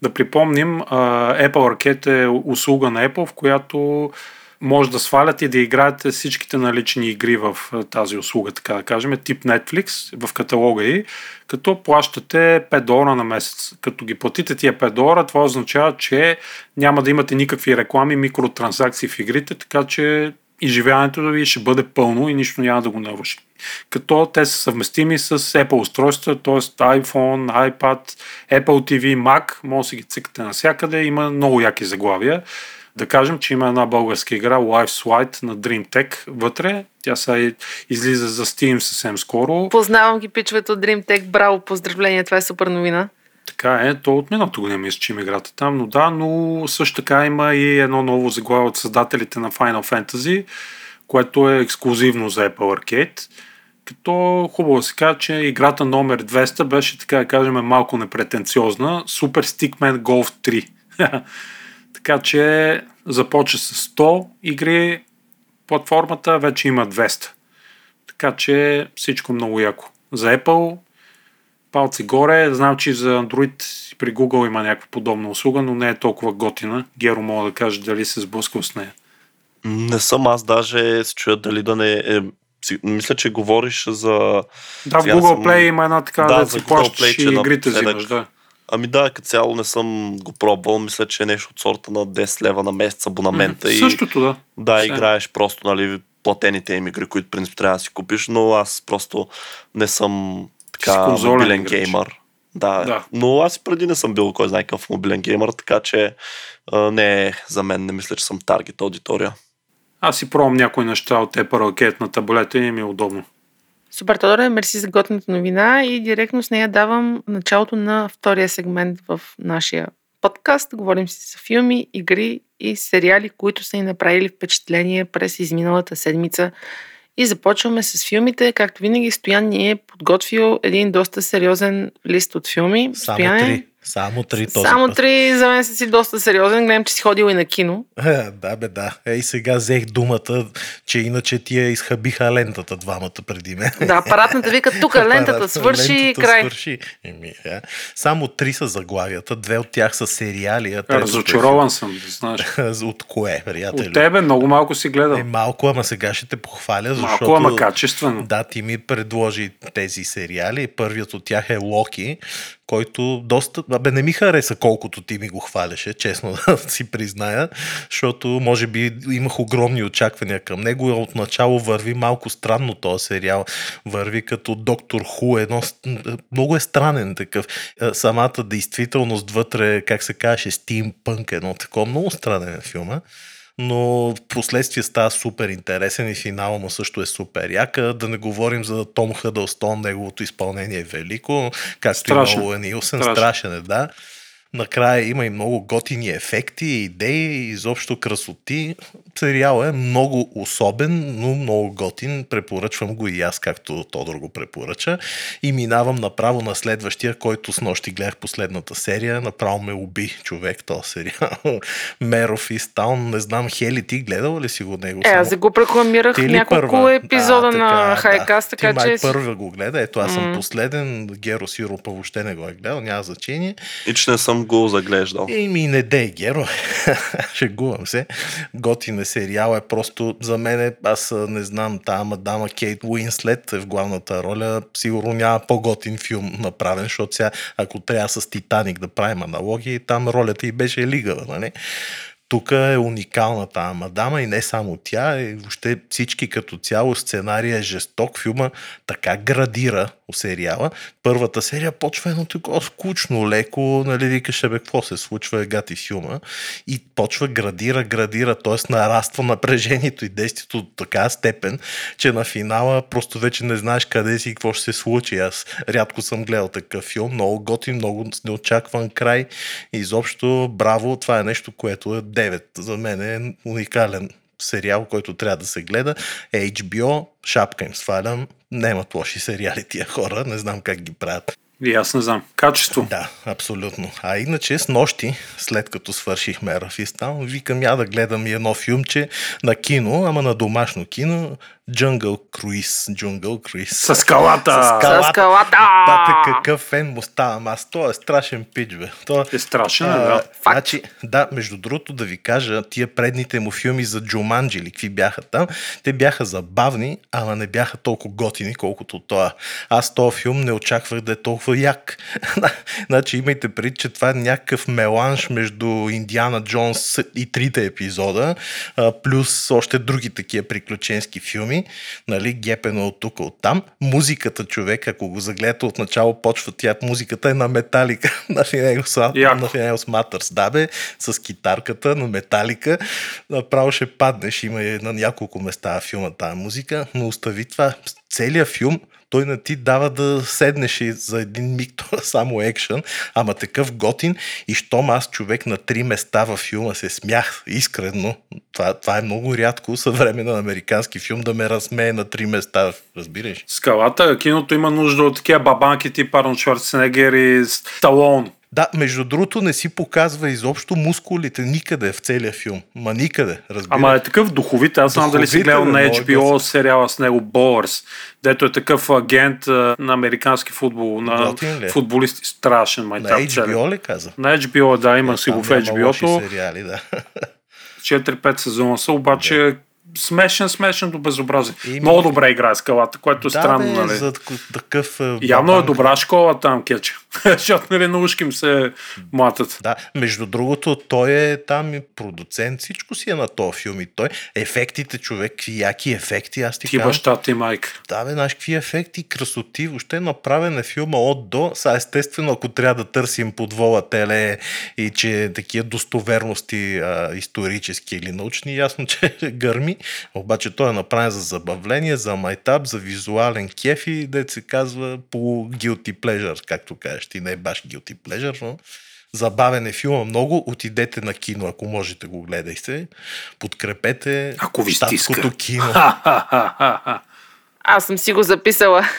Да припомним, Apple Arcade е услуга на Apple, в която може да свалят и да играете всичките налични игри в тази услуга, така да кажем, тип Netflix в каталога и като плащате пет долара на месец. Като ги платите тия пет долара, това означава, че няма да имате никакви реклами, микротранзакции в игрите, така че изживяването ви ще бъде пълно и нищо няма да го наруши. Като те са съвместими с Apple устройства, т.е. iPhone, iPad, Apple ти ви, Mac, може да си ги цъкате навсякъде, има много яки заглавия. Да кажем, че има една българска игра Life's Light на DreamTech вътре. Тя сега излиза за Steam съвсем скоро. Познавам ги пичовете от DreamTech. Браво, поздравление, това е супер новина. Така е, то от миналото година мисля, че има играта там, но да, но също така има и едно ново заглавие от създателите на Final Fantasy, което е ексклюзивно за Apple Arcade. Като хубаво да се казва, че играта номер двеста беше, така да кажем, малко непретенциозна. Super Stickman Golf три. Така че започва с сто игри, платформата вече има двеста. Така че всичко много яко. За Apple, палци горе, знам, че за Android при Google има някаква подобна услуга, но не е толкова готина. Геро, мога да кажа дали се сблъскал с нея. Не съм, аз даже се чуя дали да не... Е... Мисля, че говориш за... Да, в Google съм... Play има една така, да, да си плащаш и игрите взимаш, да. Ами да, като цяло не съм го пробвал, мисля, че е нещо от сорта на десет лева на месец абонамента. Mm-hmm. И същото, да. Да, Все. играеш просто, нали, платените им игри, които в принцип трябва да си купиш, но аз просто не съм така мобилен геймър. Да, да. Но аз преди не съм бил кой знае какъв мобилен геймър, така че а, не, за мен не мисля, че съм таргет аудитория. Аз си пробвам някои неща от Apple Arcade на таблета и ми е удобно. Супер, Тодоре, мерси за готната новина и директно с нея давам началото на втория сегмент в нашия подкаст. Говорим си за филми, игри и сериали, които са ни направили впечатление през изминалата седмица. И започваме с филмите. Както винаги, Стоян ни е подготвил един доста сериозен лист от филми. Само Стоян три. Е... Само три този Само път. три, за мен си доста сериозен. Гледам, че си ходил и на кино. Е, да, бе, да. Ей, сега взех думата, че иначе тия изхабиха лентата двамата преди мен. Да, апаратната вика, тук лентата свърши и край. Свърши. Еми, е. Само три са заглавията, две от тях са сериали. Е, разочарован са... съм, знаеш. От кое, приятели? От тебе много малко си гледал. Е, малко, ама сега ще те похваля, малко, защото... Малко, ама качествено. Да, ти ми предложи тези сериали. Първият от тях е Локи, който доста... Абе, не ми хареса колкото ти ми го хваляше, честно да си призная, защото може би имах огромни очаквания към него. Отначало върви малко странно този сериал. Върви като Доктор Ху. Едно... Много е странен такъв. Самата действителност вътре, как се казваше, стимпънк, едно такова. Много странен е филма. Но в последствие става супер интересен и финала му също е супер яка. Да не говорим за Том Хъдълстон, неговото изпълнение е велико, както и Нолан Нилсън, страшен е, да. Накрая има и много готини ефекти, идеи, изобщо красоти. Сериал е много особен, но много готин. Препоръчвам го и аз, както Тодор го препоръча. И минавам направо на следващия, който с нощи гледах последната серия. Направо ме уби човек този сериал. Меров и Стаун. Не знам, Хели, ти гледала ли си го него? Е, аз само... го прекламирах няколко първа? епизода а, така, на Хайкаст, така ти, май, че... Ти първа го гледа, ето аз mm-hmm. съм последен. Геро Сиропа въобще не го е гледал, няма значение. И че не съм го заглеждал. Еми, не дей, Геро. Шегувам се. Готин е сериал, е просто за мен, аз не знам, та мадама Кейт Уинслет е в главната роля. Сигурно няма по-готин филм направен, защото сега, ако трябва с Титаник да правим аналогии, там ролята й беше лигава, нали? тук е уникална тая мадама и не само тя, и въобще всички като цяло. Сценария е жесток, филма така градира сериала. Първата серия почва едно такова скучно, леко, нали, викаше, бе, какво се случва, е гати филма, и почва градира, градира, т.е. нараства напрежението и действието до така степен, че на финала просто вече не знаеш къде си и какво ще се случи. Аз рядко съм гледал такъв филм, много готин, много неочакван край. Изобщо, браво, това е нещо, което е девет. За мен е уникален сериал, който трябва да се гледа. Ейч Би О, шапка им свалям, нямат лоши сериали тия хора, не знам как ги правят. И аз не знам. Качество. Да, абсолютно. А иначе с нощи, след като свършихме Рафистан, викам я да гледам и едно филмче на кино, ама на домашно кино, Джунгъл Круиз. Джунгъл Круиз. С скалата! С скалата! С скалата! Бате, какъв фен му ставам аз. Той е страшен пич, бе. Той е страшен, а, да. Значи, да, между другото да ви кажа, тия предните му филми за Джуманджи или какви бяха там, те бяха забавни, ама не бяха толкова готини, колкото това. Аз този филм не очаквах да е толкова як. Значи, имайте предвид, че това е някакъв меланж между Индиана Джонс и трите епизода, плюс още други такива приключенски филми. Нали, гепено от тук, от там. Музиката, човек, ако го загледате отначало, почва тя. Музиката е на Металика. На Финелс Матърс. Да, бе, с китарката на Металика. Направо ще паднеш. Има и на няколко места в филма тая музика, но остави това. Целият филм той не ти дава да седнеш и за един миг само екшън, ама такъв готин, и щом аз, човек, на три места във филма се смях искрено. Това, това е много рядко съвременен американски филм да ме разсмее на три места, разбираш? Скалата, киното има нужда от такива бабанки тип Арнолд Шварценегер и Сталон. Да, между другото не си показва изобщо мускулите никъде в целия филм. Ма никъде, разбира. Ама е такъв духовит. Аз знам дали си гледал на Ейч Би О сериала с него Борс, дето е такъв агент а, на американски футбол, на футболист. Страшен майтап. На Ейч Би О ли каза? На Ейч Би О, да, имам си го в Ейч Би О-то. Сериали, да. четири-пет сезона са, обаче... Да. Смешен, смешен до безобразие. Именно. Много добре играе скалата, което е да, странно, бе, нали? За такъв, е, явно е добра школа там, кече. Защото, нали, на ушки им се матат. Да, между другото, той е там и продуцент, всичко си е на този филм и той. Ефектите, човек, яки ефекти, аз ти казвам. Ти бащата и майка. Да, бе, знаеш, какви ефекти, красоти, въобще направен е филма от до. Са, естествено, ако трябва да търсим подвола теле и че такива достоверности а, исторически или научни, ясно, че гърми. Обаче той е направен за забавление, за майтап, за визуален кеф и дето се казва по guilty pleasure, както кажеш. Ти не е баш guilty pleasure, но забавен е филма много. Отидете на кино, ако можете го гледайте. Подкрепете щатското кино. Аз съм си го записала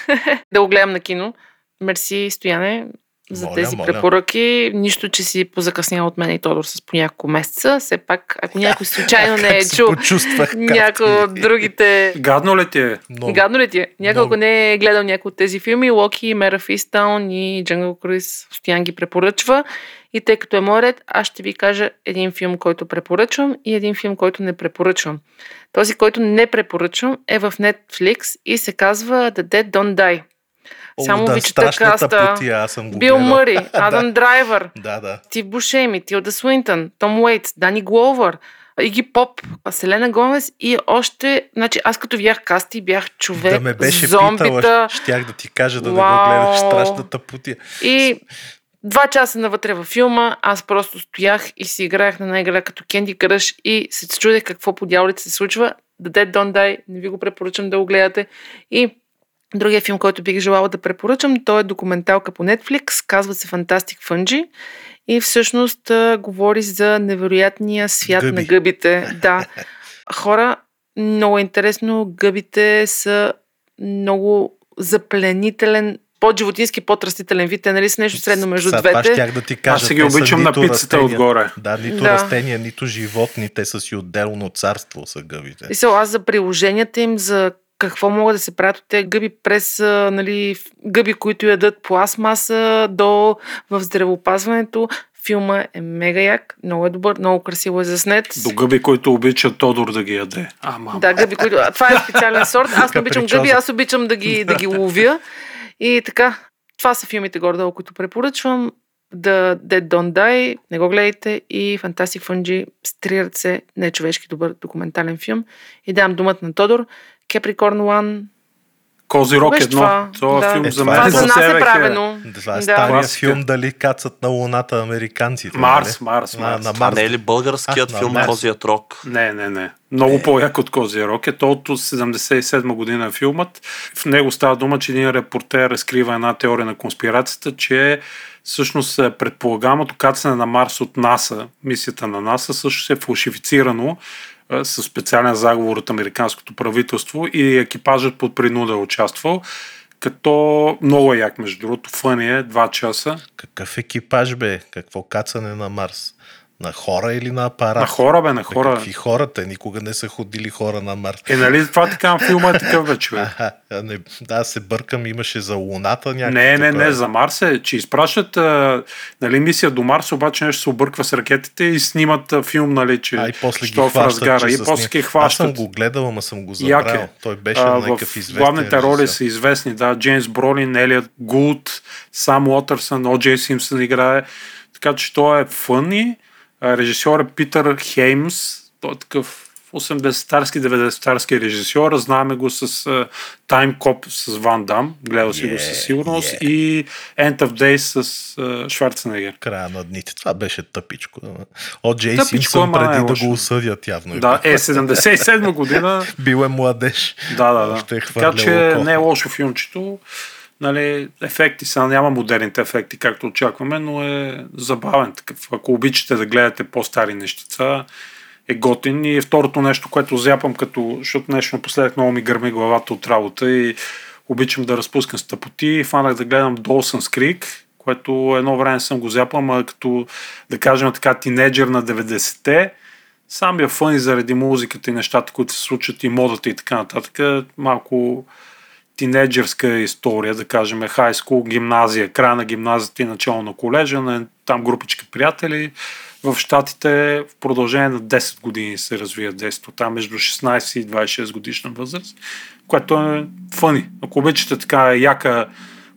да го гледам на кино. Мерси, Стояне, за моля, тези моля. препоръки. Нищо, че си позакъснял от мен и Тодор с по няколко месеца. Все пак, ако някой случайно не е чул някой от другите... Гадно ли ти е? Много. Гадно ли ти е? Някой, ако не е гледал някой от тези филми, Локи, Мера Фистаун и Джунгъл Круиз, Стоян ги препоръчва. И тъй като е мой ред, аз ще ви кажа един филм, който препоръчвам и един филм, който не препоръчвам. Този, който не препоръчвам, е в Netflix и се казва The Dead Don't Die. О, само да, бичата каста, Бил Мъри, Адам Драйвер, да, да. Стив Бушеми, Тилда Суинтън, Том Уейтс, Дани Гловър, Иги Поп, Селена Гомес и още... Значи, аз като видях касти, бях човек, да ме беше зомбита... Питала, щях да ти кажа да не го гледаш, страшната путия. И два часа навътре във филма, аз просто стоях и си играех на най-игра като Кенди Кръш и се чудех какво по дяволите се случва. The Dead Don't Die, не ви го препоръчам да го гледате. И другия филм, който бих желала да препоръчам, той е документалка по Netflix, казва се Fantastic Fungi и всъщност а, говори за невероятния свят Гъби. на гъбите. Да. Хора, много интересно, гъбите са много запленителен, по-животински, по-растителен вид, е, нали, с нещо средно между Са, двете. Това щях да ти кажа. Аз се ги обичам на пицата отгоре. Да, нито да. растения, нито животни, те са си отделно царство са гъбите. И сега аз за приложенията им, за какво могат да се правят от тези гъби през, нали, гъби, които ядат пластмаса, до в здравеопазването. Филма е мега як, много е добър, много красиво е заснет. До гъби, които обича Тодор да ги яде. А, мама. Да, гъби, които... Това е специален сорт. Аз не обичам гъби, аз обичам да ги, да ги ловя. И така, това са филмите горе-долу, които препоръчвам. The Dead Don't Die, не го гледайте, и Fantastic Fungi, стрират се, не човешки добър документален филм. И давам думата на Тодор. Capricorn One, Кози Рок едно. Това, това да. Филм е, за мен. Това за нас е правено. Това е стария да. Филм, дали кацат на Луната американците. Марс, ли? Марс, на, Марс. На Марс. Не е ли българският а, филм Козият Рок? Не, не, не. Много не. По-як от Козият Рок е. То от седемдесет и седма година е филмът. В него става дума, че един репортер разкрива една теория на конспирацията, че всъщност предполагамото кацане на Марс от НАСА, мисията на НАСА, също е фалшифицирано със специален заговор от американското правителство и екипажът под принуда е участвал, като много е як, между другото, фъни е, два часа. Какъв екипаж бе? Какво кацане на Марс? На хора или на апарат? На хора бе, на хора. Бе, какви хората? Никога не са ходили хора на Марс. Е, нали това така филма е такъв бе, човек? Да, се бъркам, имаше за Луната някакво. Не, не, не, за Марс е, че изпращат а, нали, мисия до Марс, обаче нещо се обърква с ракетите и снимат а, филм, нали, че а, и после ги хващат, разгара. И после ги хващат. Аз съм го гледал, ама съм го забрал. Яке. Той беше някакъв известен. Главните роли са известни, да. Джеймс Бролин, Елиот Гулд, Сам Уотърсън, О. Джей Симпсън играе. Така че той е фънни. Режисьор е Питър Хеймс, той е такъв осемдесетарски, деветдесетарски режисьор, знаеме го с uh, Time Cop с Ван Дам, гледал си yeah, го със сигурност, yeah. и End of Days с uh, Шварценегер. Края на дните, това беше тъпичко. О. Джей Симпсън преди е да го осъдят явно. Да, е, седемдесет и седма година. Бил е младеж. Да, да, да. Е така че кофе. Не е лошо филмчето. Нали, ефекти са, няма модерните ефекти, както очакваме, но е забавен такъв. Ако обичате да гледате по-стари нещица, е готин. И второто нещо, което зяпам, като, защото нещо напоследък много ми гърми главата от работа и обичам да разпускам стъпоти, фанах да гледам Dawson's Creek, което едно време съм го зяпам, а като, да кажем така, тинейджър на деветдесетте, самия фън и заради музиката и нещата, които се случат и модата и така нататък, малко тинейджерска история, да кажем, хай скул, гимназия, края на гимназията и начало на колежа, на там групички приятели. В щатите в продължение на десет години се развия действото, там между шестнайсет и двайсет и шест годишна възраст, което е фъни. Ако обичате така яка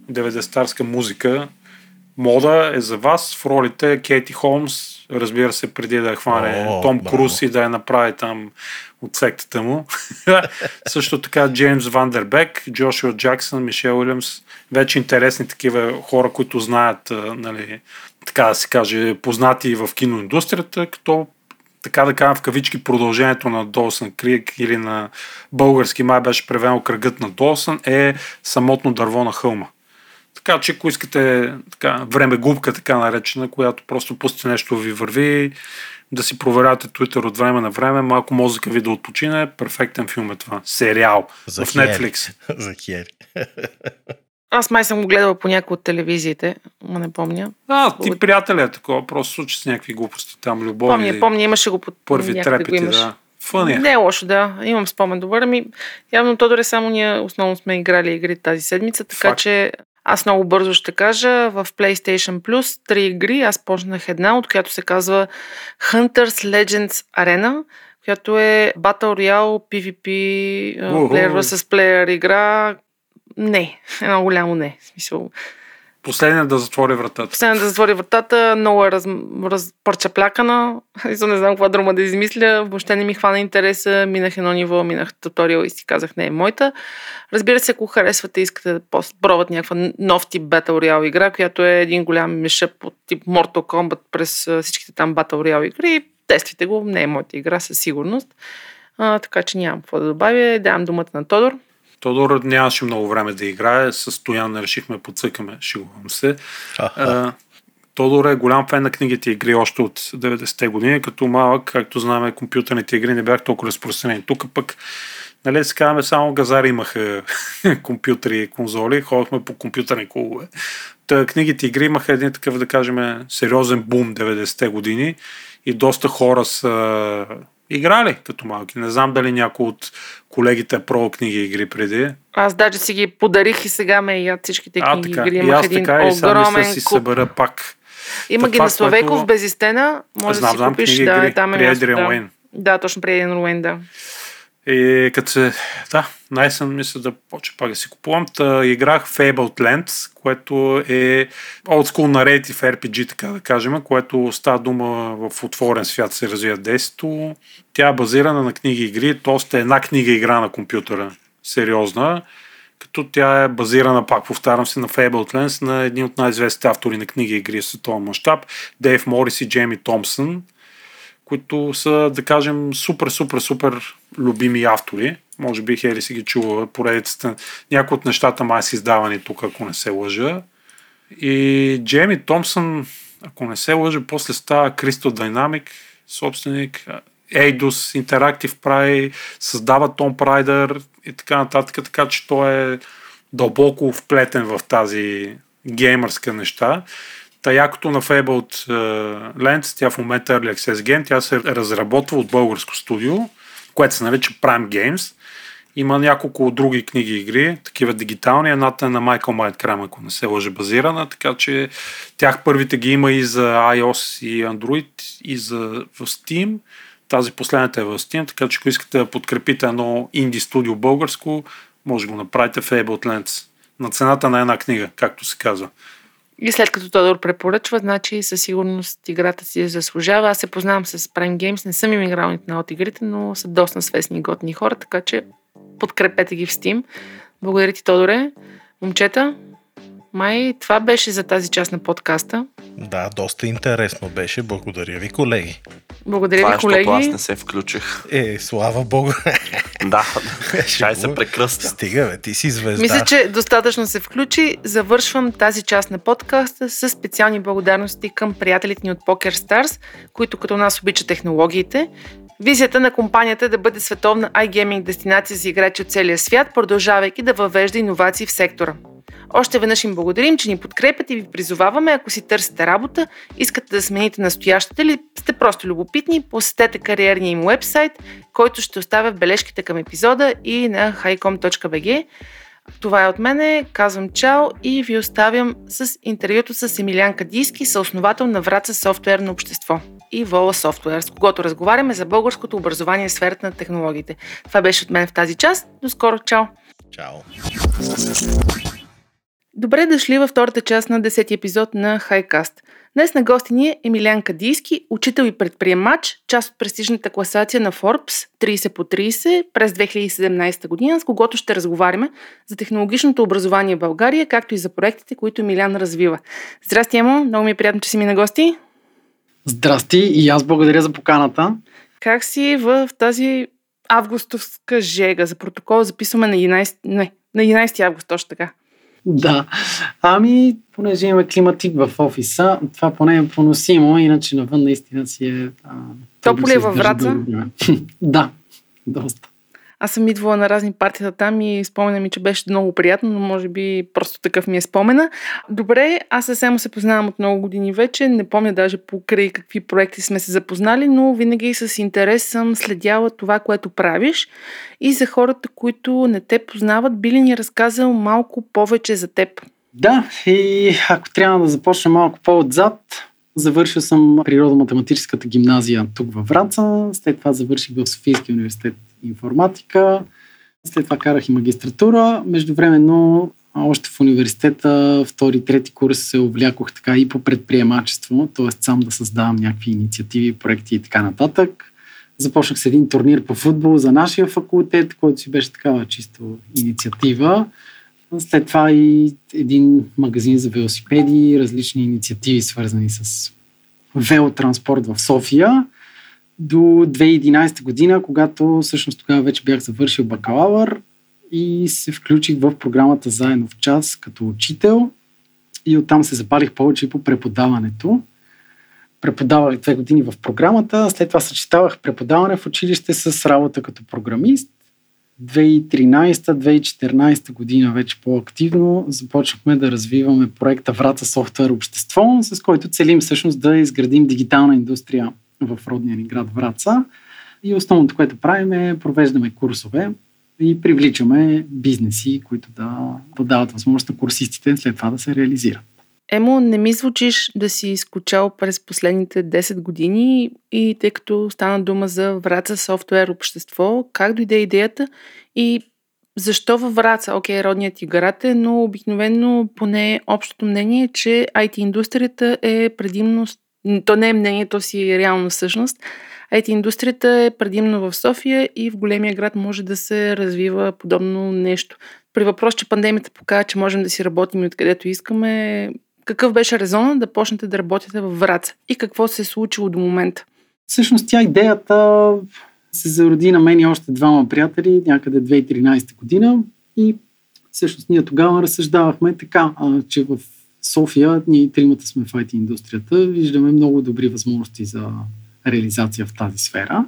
деветдесетарска музика, мода е за вас. В ролите е Кейти Холмс, разбира се, преди да я хване О, Том Круз и да я направи там от сектата му. Също така Джеймс Вандербек, Джошуа Джаксън, Мишел Уилямс. Вече интересни такива хора, които знаят, нали, така да се каже, познати в киноиндустрията, като така да кажем в кавички продължението на Dawson's Creek или на български май беше преведено Кръгът на Dawson е Самотно дърво на хълма. Така че, ако искате така, време губка, така наречена, която просто пусти нещо ви върви, да си проверявате Twitter от време на време, малко мозъка ви да отпочине, перфектен филм е това. Сериал. За в Netflix. За хери. Аз май съм го гледала по някои от телевизиите, ма не помня. А, ти Благодаря. Приятел е такова, просто случи с някакви глупости там, любов. Помня, помня, имаше го по първи трепети, да. Фъния. Не е лошо, да. Имам спомен добър. Ами, явно Тодоре, само ние основно сме играли игри тази седмица, така Факт. Че аз много бързо ще кажа, в PlayStation Plus три игри, аз почнах една, от която се казва Hunters Legends Arena, която е Battle Royale, PvP, Player versus Player игра. Не, едно голямо не. В смисъл. Последния да затвори вратата. Последния да затвори вратата, много е раз, разпърчаплякана. Не знам каква друга да измисля. Въобще не ми хвана интереса. Минах едно ниво, минах туториал и си казах, не е моята. Разбира се, ако харесвате, искате да пробват някаква нов тип Battle Royale игра, която е един голям мешъп от тип Mortal Kombat през всичките там Battle Royale игри. Тествайте го, не е моята игра със сигурност. А, така че нямам какво да добавя. Давам думата на Тодор. Тодор нямаше много време да играе, с Стоян решихме подсъкаме, шигувам се. А, Тодор е голям фен на книгите игри още от деветдесетте години, като малък, както знаем, компютърните игри не бях толкова разпространени. Тук пък, нали, се казваме, само газари имаха компютри и конзоли, ходихме по компютърни клубове. Та книгите игри имаха един такъв, да кажем, сериозен бум деветдесетте години и доста хора са играли като малки. Не знам дали някой от колегите про книги игри преди. Аз даже си ги подарих и сега ме ядат всичките книги а, игри. Имах един огромен куп. А, така, и си събера пак. Има ги на Славейков, което без Истена. Може знам, да си знам, купиш. Да, там е. При Едриан Уейн. Да, точно при Едриан Уейн, да. И като се... Да, най-сън мисля да почва пак да си купувам. Та, играх Fabled Lands, което е олдскул нарейтив Р П Джи, така да кажем, което става дума в отворен свят се развива действието. Тя е базирана на книги игри, т.е. една книга игра на компютъра, сериозна, като тя е базирана, пак повтарям се, на Fabled Lands, на един от най-известните автори на книги игри в световен мащаб, Дейв Морис и Джейми Томпсън, които са, да кажем, супер, супер, супер любими автори. Може би Хели си ги чува поредицата. Някои от нещата май са издавани тук, ако не се лъжа. И Джейми Томпсън, ако не се лъжа, после става Crystal Dynamics, собственик, Eidos Interactive прави, създава Tomb Raider и така нататък, така че той е дълбоко вплетен в тази геймърска неща. Та якото на Fabled Lands, тя в момента е Early Access Game, тя се разработва от българско студио, което се нарича Prime Games. Има няколко други книги игри, такива дигитални, едната е на Майкъл Майнкрайм, ако не се лъже, базирана, така че тях първите ги има и за iOS и Android, и за в Steam. Тази последната е в Steam, така че ако искате да подкрепите едно инди студио българско, може да го направите Fabled Lands. На цената на една книга, както се казва. И след като Тодор препоръчва, значи със сигурност играта си заслужава. Аз се познавам с Prime Games, не съм им играл нито от игрите, но са доста свестни и готни хора, така че подкрепете ги в Steam. Благодаря ти, Тодоре. Момчета, май това беше за тази част на подкаста. Да, доста интересно беше. Благодаря ви, колеги. Благодаря това ви, колеги. Това е, защото аз не се включих. Е, слава Богу. Да, чай се прекръстя. Стига, бе, ти си звезда. Мисля, че достатъчно се включи. Завършвам тази част на подкаста с специални благодарности към приятелите ни от PokerStars, които като нас обичат технологиите. Визията на компанията е да бъде световна iGaming дестинация за играчи от целия свят, продължавайки да въвежда иновации в сектора. Още веднъж им благодарим, че ни подкрепят и ви призоваваме, ако си търсите работа, искате да смените настоящата или сте просто любопитни, посетете кариерния им уебсайт, който ще оставя в бележките към епизода и на хайком точка би джи. Това е от мене, казвам чао и ви оставям с интервюто с Емилиан Кадийски, съосновател на Враца софтуерно общество и Вола Софтуер, с когото разговаряме за българското образование в сферата на технологиите. Това беше от мен в тази част. До скоро, чао! Чао! Добре дошли във втората част на десети епизод на HiCast. Днес на гости ни е Емилиан Кадийски, учител и предприемач, част от престижната класация на Forbes трийсет по трийсет през две хиляди и седемнайсета година, с когото ще разговаряме за технологичното образование в България, както и за проектите, които Емилиан развива. Здрасти, Емо, много ми е приятно, че си ми на гости. Здрасти и аз благодаря за поканата. Как си в тази августовска жега? За протокол записваме на единайсети, не, на единайсети август, точно така. Да, ами, понеже има климатик в офиса, това поне е поносимо, иначе навън наистина си е... А, топло ли е във Враца? Да, доста. Аз съм идвала на разни партията там и спомена ми, че беше много приятно, но може би просто такъв ми е спомена. Добре, аз съвсем се познавам от много години вече, не помня даже покрай какви проекти сме се запознали, но винаги с интерес съм следяла това, което правиш. И за хората, които не те познават, би ли ни разказал малко повече за теб? Да, и ако трябва да започна малко по-отзад... Завършил съм природо-математическата гимназия тук във Враца, след това завърших в Софийския университет информатика, след това карах и магистратура. Междувременно още в университета, втори, трети курс се увлякох така и по предприемачество, т.е. сам да създавам някакви инициативи, проекти и така нататък. Започнах с един турнир по футбол за нашия факултет, който си беше такава чисто инициатива. След това и един магазин за велосипеди, различни инициативи, свързани с велотранспорт в София. До две хиляди и единайсета година, когато всъщност тогава вече бях завършил бакалавър и се включих в програмата Заедно в час като учител и оттам се запалих повече по преподаването. Преподавах две години в програмата, след това съчетавах преподаване в училище с работа като програмист. две хиляди и тринайсета - две хиляди и четиринайсета година вече по-активно започнахме да развиваме проекта Враца Софтуер Общество, с който целим всъщност да изградим дигитална индустрия в родния ни град Враца. И основното, което правим е провеждаме курсове и привличаме бизнеси, които да дават възможност на курсистите след това да се реализират. Емо, не ми звучиш да си изкучал през последните десет години и тъй като стана дума за Враца софтуер общество, как дойде идеята и защо във Враца? Окей, родният ти град е, но обикновено поне общото мнение е, че ай ти индустрията е предимно, то не е мнение, то си е реална всъщност, ай ти индустрията е предимно в София и в големия град може да се развива подобно нещо. При въпрос, че пандемията показва, че можем да си работим и откъдето искаме, какъв беше резонът да почнете да работите във Враца и какво се е случило до момента? Всъщност тя идеята се зароди на мен и още двама приятели някъде две хиляди и тринадесета година и всъщност ние тогава разсъждавахме така, че в София ние тримата сме в ай ти индустрията, виждаме много добри възможности за реализация в тази сфера.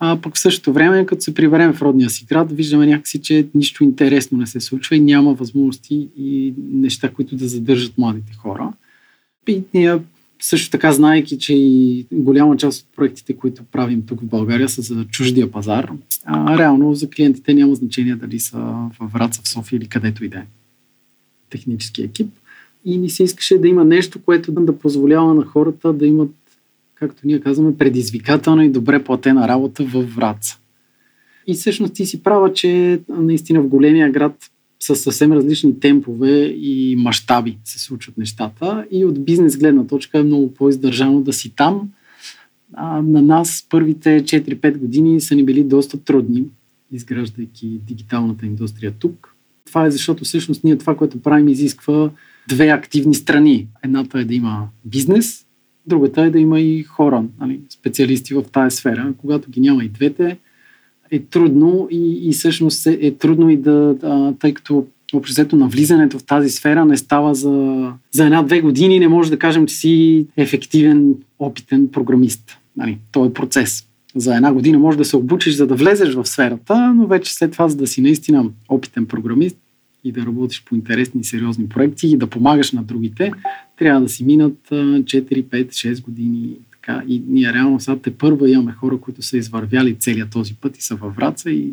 А пък в същото време, като се приберем в родния си град, виждаме някакси, че нищо интересно не се случва и няма възможности и неща, които да задържат младите хора. И ние също така, знаейки, че и голяма част от проектите, които правим тук в България, са за чуждия пазар, а реално за клиентите няма значение дали са във Враца, в София или където и да е технически екип. И ни се искаше да има нещо, което да позволява на хората да имат, както ние казваме, предизвикателна и добре платена работа във Враца. И всъщност ти си права, че наистина в големия град с съвсем различни темпове и мащаби се случват нещата и от бизнес гледна точка е много по-издържано да си там. А на нас първите четири-пет години са ни били доста трудни, изграждайки дигиталната индустрия тук. Това е защото всъщност ние това, което правим, изисква две активни страни. Едната е да има бизнес, другата е да има и хора, нали, специалисти в тази сфера. Когато ги няма и двете, е трудно и, и всъщност е, е трудно и да, а, тъй като обществото на влизането в тази сфера не става за, за една-две години, не може да кажем, че си ефективен, опитен програмист. Нали, той е процес. За една година може да се обучиш, за да влезеш в сферата, но вече след това, за да си наистина опитен програмист и да работиш по интересни и сериозни проекти и да помагаш на другите, трябва да си минат четири, пет, шест години. Така. И ние реално сега тепърва имаме хора, които са извървяли целия този път и са във Враца и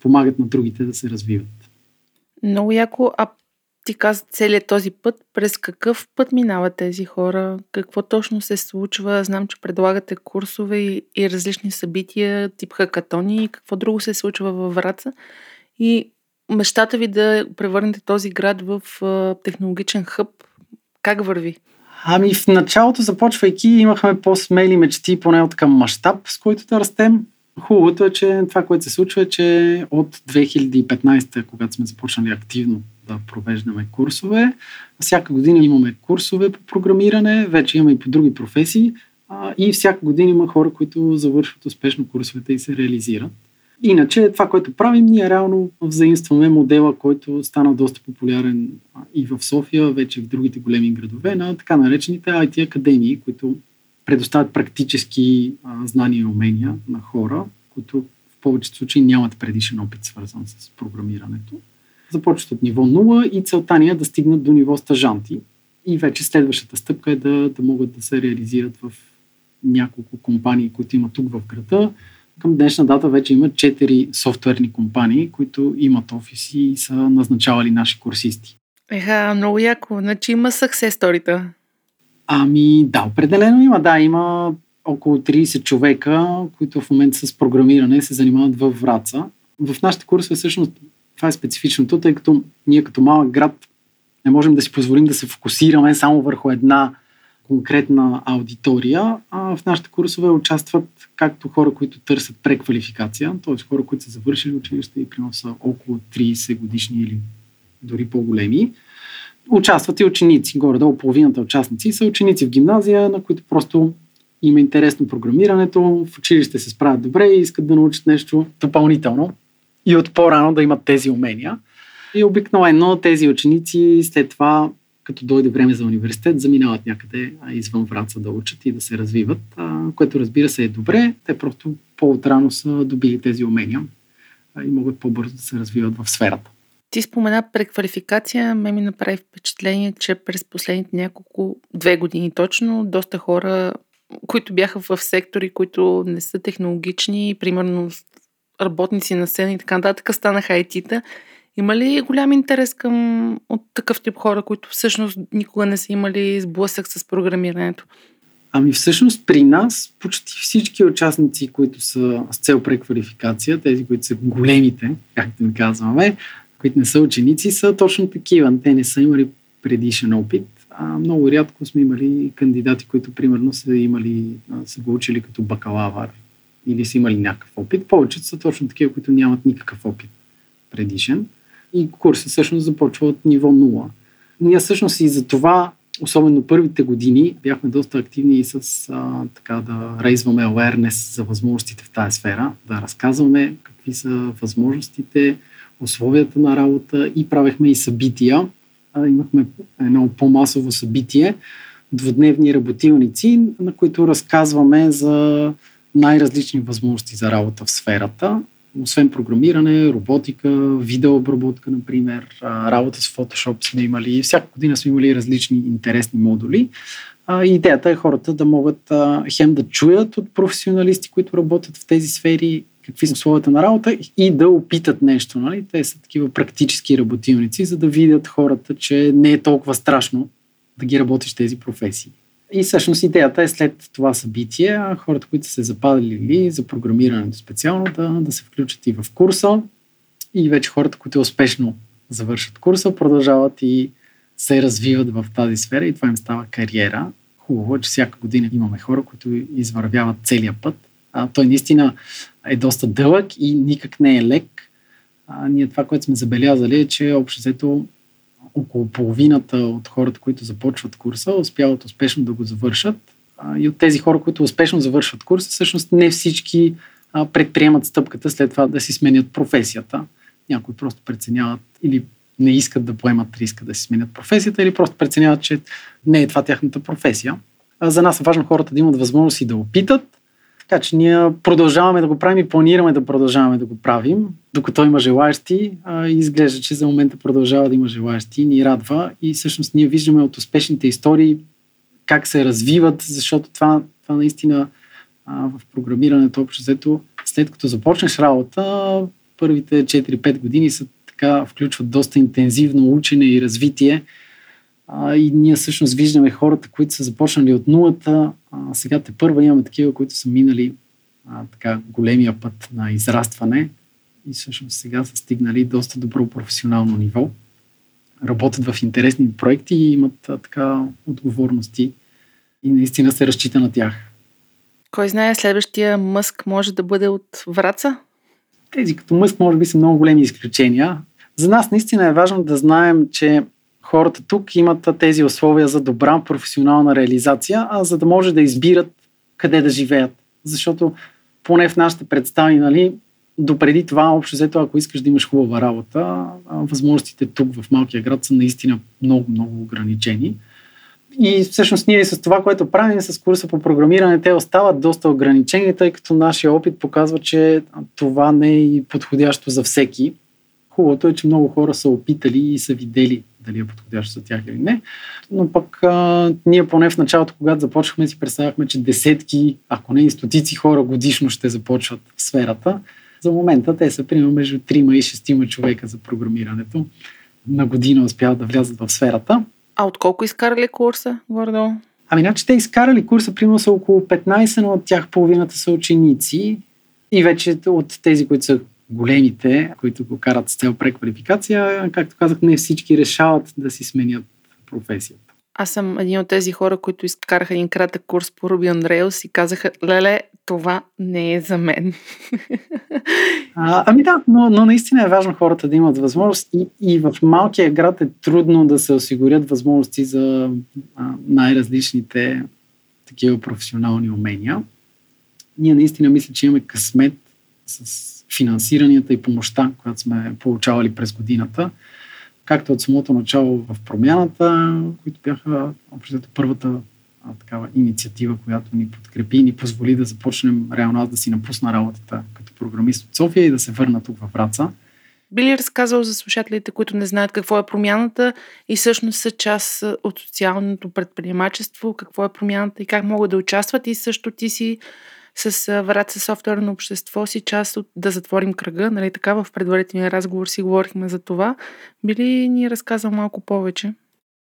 помагат на другите да се развиват. Много яко. А ти каза целият този път, през какъв път минават тези хора? Какво точно се случва? Знам, че предлагате курсове и, и различни събития, тип хакатони. Какво друго се случва във Враца? И мечтата ви да превърнете този град в технологичен хъб, как върви? Ами в началото, започвайки, имахме по-смели мечти, поне от към мащаб, с който да растем. Хубавото е, че това, което се случва, е, че от две хиляди и петнадесета, когато сме започнали активно да провеждаме курсове, всяка година имаме курсове по програмиране, вече имаме и по други професии и всяка година има хора, които завършват успешно курсовете и се реализират. Иначе това, което правим, ние реално взаимстваме модела, който стана доста популярен и в София, вече в другите големи градове, на така наречените ай ти академии, които предоставят практически а, знания и умения на хора, които в повечето случаи нямат предишен опит, свързан с програмирането. Започват от ниво нула и целта ни е да стигнат до ниво стажанти. И вече следващата стъпка е да, да могат да се реализират в няколко компании, които има тук в града. Към днешна дата вече има четири софтуерни компании, които имат офиси и са назначавали наши курсисти. Еха, много яко. Значи има success story-та. Ами да, определено има. Да, има около тридесет човека, които в момента с програмиране се занимават във Враца. В нашите курсове всъщност това е специфичното, тъй като ние като малък град не можем да си позволим да се фокусираме само върху една конкретна аудитория, а в нашите курсове участват както хора, които търсят преквалификация, т.е. хора, които са завършили училище и примерно са около тридесет годишни или дори по-големи. Участват и ученици, горе-долу половината участници са ученици в гимназия, на които просто им е интересно програмирането, в училище се справят добре и искат да научат нещо допълнително и от по-рано да имат тези умения. И обикновено тези ученици след това, като дойде време за университет, заминават някъде извън Враца да учат и да се развиват, което разбира се е добре. Те просто по-отрано са добили тези умения и могат по-бързо да се развиват в сферата. Ти спомена преквалификация. Ме ми направи впечатление, че през последните няколко, две години точно, доста хора, които бяха в сектори, които не са технологични, примерно работници на сцена и така нататък, станаха ай ти-та. Има ли голям интерес към от такъв тип хора, които всъщност никога не са имали сблъсък с програмирането? Ами всъщност при нас почти всички участници, които са с цел преквалификация, тези, които са големите, както им казваме, които не са ученици, са точно такива. Те не са имали предишен опит. А много рядко сме имали кандидати, които примерно са имали, са го учили като бакалавър или са имали някакъв опит. Повечето са точно такива, които нямат никакъв опит предишен. И курсът всъщност започва от ниво нула. Ние всъщност и за това, особено първите години, бяхме доста активни и с а, така да рейзваме awareness за възможностите в тази сфера, да разказваме какви са възможностите, условията на работа и правихме и събития. А, имахме едно по-масово събитие, двудневни работилници, на които разказваме за най-различни възможности за работа в сферата. Освен програмиране, роботика, видеообработка, например, работа с Photoshop сме имали. Всяка година сме имали различни интересни модули. И идеята е хората да могат хем да чуят от професионалисти, които работят в тези сфери, какви са условията на работа и да опитат нещо. Нали? Те са такива практически работилници, за да видят хората, че не е толкова страшно да ги работиш тези професии. И всъщност идеята е след това събитие, хората, които се западали за програмирането специално, да, да се включат и в курса. И вече хората, които успешно завършат курса, продължават и се развиват в тази сфера и това им става кариера. Хубаво е, че всяка година имаме хора, които извървяват целия път. А, той наистина е доста дълъг и никак не е лек. А, ние това, което сме забелязали е, че общо взето около половината от хората, които започват курса, успяват успешно да го завършат. И от тези хора, които успешно завършват курса, всъщност не всички предприемат стъпката след това да си сменят професията. Някои просто преценяват или не искат да поемат риска да си сменят професията, или просто преценяват, че не е това тяхната професия. За нас е важно хората да имат възможност и да опитат, така че ние продължаваме да го правим и планираме да продължаваме да го правим, докато има желаещи. А, изглежда, че за момента продължава да има желаещи, ни радва и всъщност ние виждаме от успешните истории как се развиват, защото това, това наистина а, в програмирането общо взето, след като започнеш работа, първите четири-пет години са така, включват доста интензивно учене и развитие. А, и ние всъщност виждаме хората, които са започнали от нулата. А, сега тепърва имаме такива, които са минали а, така, големия път на израстване и всъщност сега са стигнали доста добро професионално ниво. Работят в интересни проекти и имат а, така отговорности и наистина се разчита на тях. Кой знае, следващия Мъск може да бъде от Враца? Тези като Мъск може би са много големи изключения. За нас наистина е важно да знаем, че хората тук имат тези условия за добра професионална реализация, а за да може да избират къде да живеят. Защото поне в нашите представи, нали, допреди това, общо взето, ако искаш да имаш хубава работа, възможностите тук в малкия град са наистина много-много ограничени. И всъщност ние с това, което правим с курса по програмиране, те остават доста ограничени, тъй като нашия опит показва, че това не е и подходящо за всеки. Хубавото е, че много хора са опитали и са видели дали е подходящо за тях или не. Но пък а, ние поне в началото, когато започнахме, си представяхме, че десетки, ако не и стотици хора годишно ще започват в сферата. За момента те са примерно между трима и шестима човека за програмирането. На година успяват да влязат в сферата. А от колко изкарали курса, горе-долу? Ами значи те изкарали курса, примерно са около петнайсет, но от тях половината са ученици. И вече от тези, които са големите, които го карат с цел преквалификация, както казах, не всички решават да си сменят професията. Аз съм един от тези хора, които изкараха един кратък курс по Ruby on Rails и казаха, леле, това не е за мен. А, ами да, но, но наистина е важно хората да имат възможност и, и в малкия град е трудно да се осигурят възможности за а, най-различните такива професионални умения. Ние наистина мисля, че имаме късмет с финансиранията и помощта, която сме получавали през годината. Както от самото начало в промяната, които бяха общо първата а, такава инициатива, която ни подкрепи и ни позволи да започнем реално аз да си напусна работата като програмист от София и да се върна тук във Враца. Би ли разказал за слушателите, които не знаят какво е промяната и всъщност са част от социалното предприемачество, какво е промяната и как могат да участват и също ти си с врата софтуерно общество си част от да затворим кръга. Нали, така в предварителния разговор си говорихме за това. Би ли ни разказал малко повече?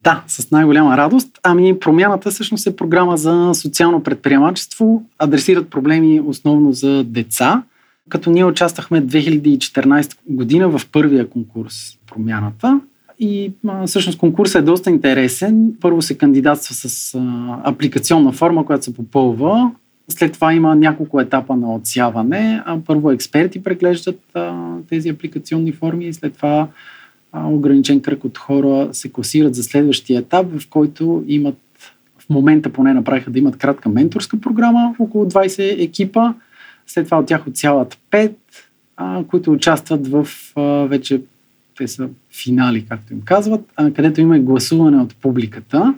Да, с най-голяма радост. Ами промяната всъщност е програма за социално предприемачество. Адресират проблеми основно за деца, като ние участвахме две хиляди и четиринадесета година в първия конкурс промяната. И а, всъщност конкурсът е доста интересен. Първо се кандидатства с а, апликационна форма, която се попълва. След това има няколко етапа на отсяване. А, първо експерти преглеждат а, тези апликационни форми и след това а, ограничен кръг от хора се класират за следващия етап, в който имат, в момента поне направиха да имат кратка менторска програма, около двадесет екипа. След това от тях отсяват пет, а, които участват в а, вече те са финали, както им казват, където има гласуване от публиката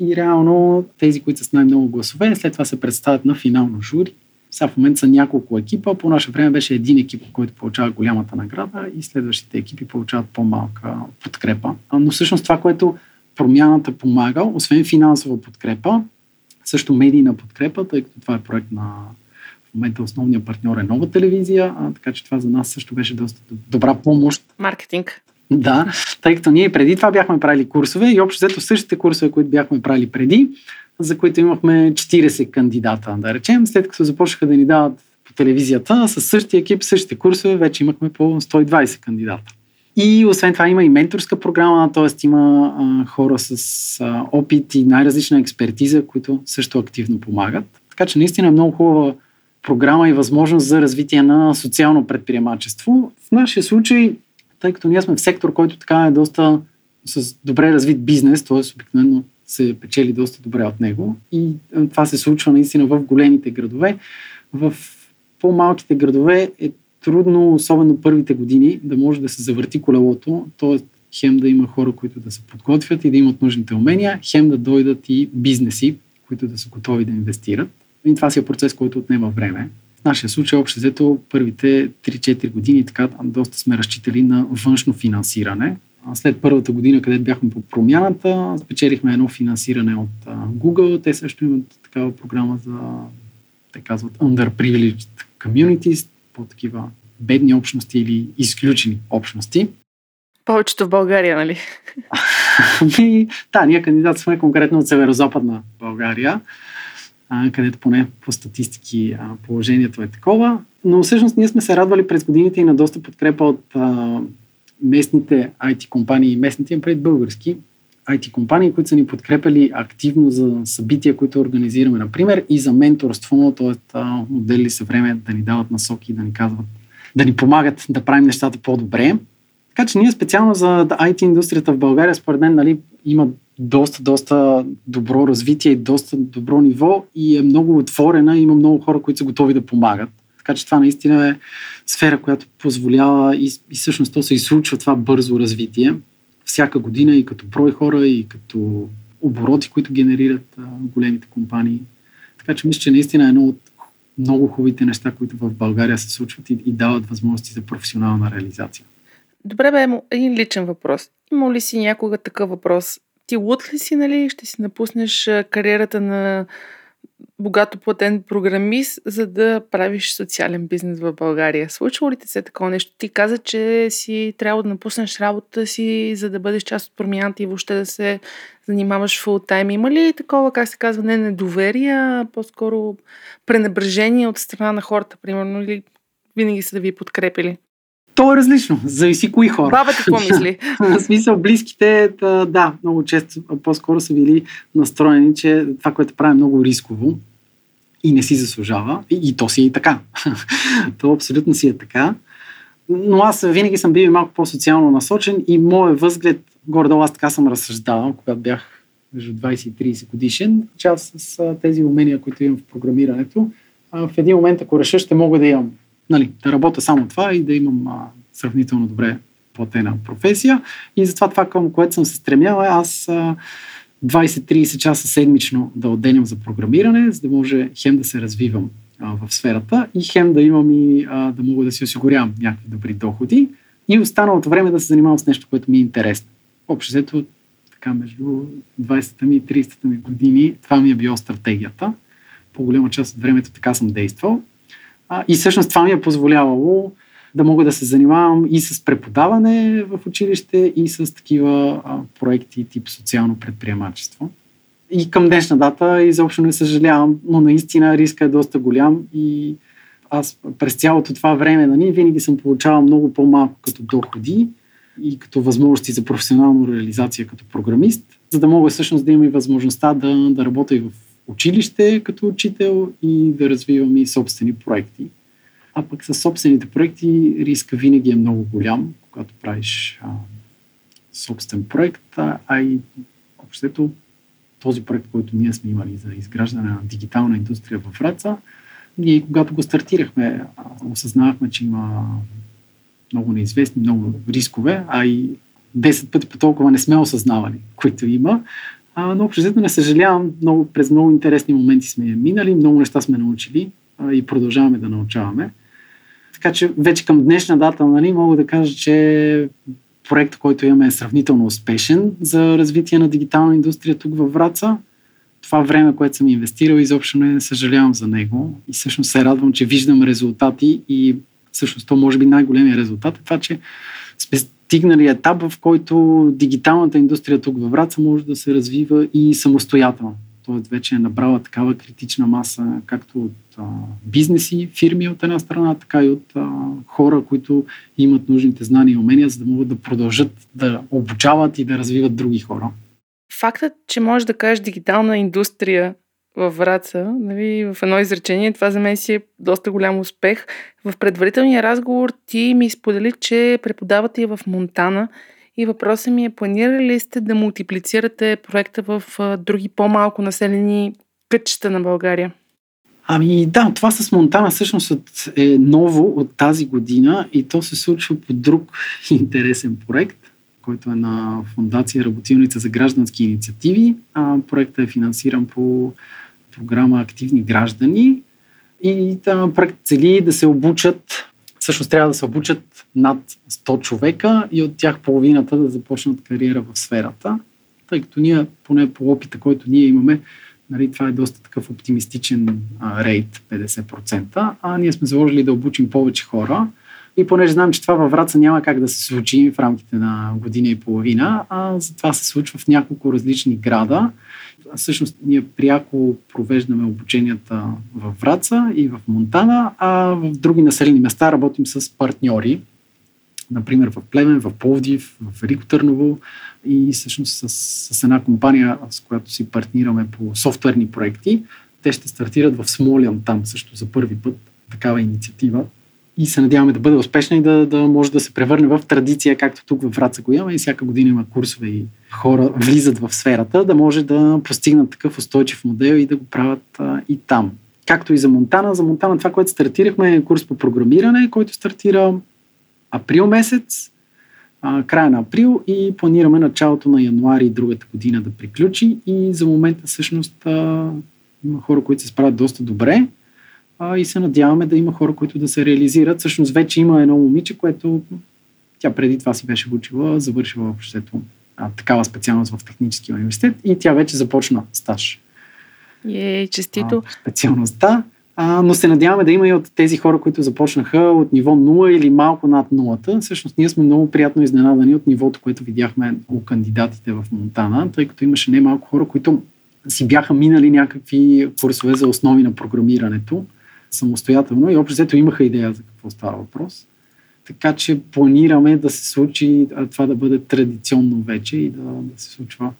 и реално тези, които са с най-много гласове, след това се представят на финално жури. Сега в момента са няколко екипа, по наше време беше един екип, който получава голямата награда и следващите екипи получават по-малка подкрепа. Но всъщност това, което промяната помага, освен финансова подкрепа, също медийна подкрепа, тъй като това е проект на... В момента основният партньор е Нова телевизия, а, така че това за нас също беше доста добра помощ. Маркетинг. Да, тъй като ние преди това бяхме правили курсове и общо взето същите курсове, които бяхме правили преди, за които имахме четиридесет кандидата, да речем. След като започнаха да ни дават по телевизията, със същия екип, същите курсове, вече имахме по сто и двадесет кандидата. И освен това има и менторска програма, т.е. има а, хора с а, опит и най-различна експертиза, които също активно помагат. Така че наистина е много хубава програма и възможност за развитие на социално предприемачество. В нашия случай, тъй като ние сме в сектор, който така е доста с добре развит бизнес, т.е. обикновено се печели доста добре от него и това се случва наистина в големите градове. В по-малките градове е трудно, особено първите години, да може да се завърти колелото, т.е. хем да има хора, които да се подготвят и да имат нужните умения, хем да дойдат и бизнеси, които да са готови да инвестират. И това си е процес, който отнема време. В нашия случай, общо взето, първите три-четири години така доста сме разчитали на външно финансиране. След първата година, където бяхме по промяната, спечелихме едно финансиране от Google. Те също имат такава програма за, те казват, underprivileged communities, по такива бедни общности или изключени общности. Повечето в България, нали? И, да, ние кандидат сме конкретно от северо-западна България, където поне по статистики положението е такова. Но всъщност ние сме се радвали през годините и на доста подкрепа от а, местните ай ти компании и местните им пред български ай ти компании, които са ни подкрепили активно за събития, които организираме, например, и за менторство, т.е. отделили са време да ни дават насоки, да ни казват, да ни помагат да правим нещата по-добре. Така че ние специално за ай ти индустрията в България, според мен, нали, има доста, доста добро развитие и доста добро ниво и е много отворена и има много хора, които са готови да помагат. Така че това наистина е сфера, която позволява и, и всъщност то се и случва това бързо развитие. Всяка година и като брой хора, и като обороти, които генерират а, големите компании. Така че мисля, че наистина е едно от много хубавите неща, които в България се случват и, и дават възможности за професионална реализация. Добре, бе, един личен въпрос. Имал ли си някога такъв въпрос? Ти луд ли си, нали, ще си напуснеш кариерата на богато платен програмист, за да правиш социален бизнес в България? Случва ли ти се такова нещо? Ти каза, че си трябва да напуснеш работа си, за да бъдеш част от промяната и въобще да се занимаваш фултайм. Има ли такова, как се казва, не недоверие, а по-скоро пренебрежение от страна на хората, примерно, или винаги са да ви подкрепили? То е различно. Зависи кои хора. Баба ти какво мисли? В смисъл, близките, да, много често по-скоро са били настроени, че това, което прави, е много рисково и не си заслужава. И, и то си е и така. То абсолютно си е така. Но аз винаги съм бил малко по-социално насочен и моят възглед, горе-долу аз така съм разсъждавал, когато бях между двадесет и тридесет годишен, част с тези умения, които имам в програмирането. В един момент, ако реша, ще мога да имам, нали, да работя само това и да имам а, сравнително добре платена професия. И затова това, към което съм се стремял, е аз а, двадесет-тридесет часа седмично да отделям за програмиране, за да може хем да се развивам а, в сферата и хем да имам и а, да мога да си осигурявам някакви добри доходи и останалото време да се занимавам с нещо, което ми е интересно. Общо взето, така между двадесетата ми и тридесетата ми години, това ми е било стратегията. по-голяма част от времето така съм действал. А, и всъщност това ми е позволявало да мога да се занимавам и с преподаване в училище, и с такива а, проекти тип социално предприемачество. И към днешна дата изобщо не съжалявам, но наистина риска е доста голям и аз през цялото това време на ни винаги съм получавал много по-малко като доходи и като възможности за професионална реализация като програмист, за да мога всъщност да имам и възможността да, да работя и в училище като учител и да развивам и собствени проекти. А пък със собствените проекти риска винаги е много голям, когато правиш а, собствен проект, а, а и обществото този проект, който ние сме имали за изграждане на дигитална индустрия във Враца. Ние, когато го стартирахме, осъзнавахме, че има много неизвестни, много рискове, а и десет пъти по толкова не сме осъзнавали, които има. А, но обществено не съжалявам, много, през много интересни моменти сме минали, много неща сме научили а, и продължаваме да научаваме. Така че вече към днешна дата, нали, мога да кажа, че проект, който имаме е сравнително успешен за развитие на дигитална индустрия тук във Враца. Това време, което съм инвестирал, изобщо не съжалявам за него. И всъщност се радвам, че виждам резултати и всъщност то може би най-големия резултат е това, че сме стигнали етап, в който дигиталната индустрия тук във Враца може да се развива и самостоятелно. Тоест вече е набрала такава критична маса, както от а, бизнеси, фирми от една страна, така и от а, хора, които имат нужните знания и умения, за да могат да продължат да обучават и да развиват други хора. Фактът, че можеш да кажеш дигитална индустрия във Враца, нали, в едно изречение, това за мен си е доста голям успех. В предварителния разговор ти ми сподели, че преподавате и в Монтана. И въпросът ми е, планирали ли сте да мултиплицирате проекта в други по-малко населени кътчета на България? Ами да, това с Монтана всъщност е ново от тази година и то се случва по друг интересен проект, който е на фондация Работилница за граждански инициативи. Проектът е финансиран по програма Активни граждани и да, проект цели да се обучат Всъщност трябва да се обучат над сто човека и от тях половината да започнат кариера в сферата. Тъй като ние, поне по опита, който ние имаме, нали, това е доста такъв оптимистичен а, рейт, петдесет процента, а ние сме заложили да обучим повече хора. И понеже знам, че това във Враца няма как да се случи в рамките на година и половина, а затова се случва в няколко различни града. Всъщност ние пряко провеждаме обученията във Враца и в Монтана, а в други населени места работим с партньори. Например в Плевен, в Пловдив, в Велико Търново и всъщност с, с една компания, с която си партнираме по софтуерни проекти. Те ще стартират в Смолян там също за първи път такава инициатива. И се надяваме да бъде успешна и да, да може да се превърне в традиция, както тук във Враца го имаме и всяка година има курсове и хора влизат в сферата, да може да постигнат такъв устойчив модел и да го правят а, и там. Както и за Монтана. За Монтана това, което стартирахме е курс по програмиране, който стартира април месец, а, края на април и планираме началото на януари другата година да приключи и за момента всъщност а, има хора, които се справят доста добре. И се надяваме да има хора, които да се реализират. Всъщност вече има едно момиче, което тя преди това си беше учила, завършила обществото такава специалност в Техническия университет и тя вече започна стаж. Ей, честито! А, специалността. А, но се надяваме да има и от тези хора, които започнаха от ниво нула или малко над нулата. Всъщност ние сме много приятно изненадани от нивото, което видяхме у кандидатите в Монтана, тъй като имаше не малко хора, които си бяха минали някакви курсове за основи на програмирането самостоятелно и общо взето имаха идея за какво става въпрос. Така че планираме да се случи това да бъде традиционно вече и да, да се случва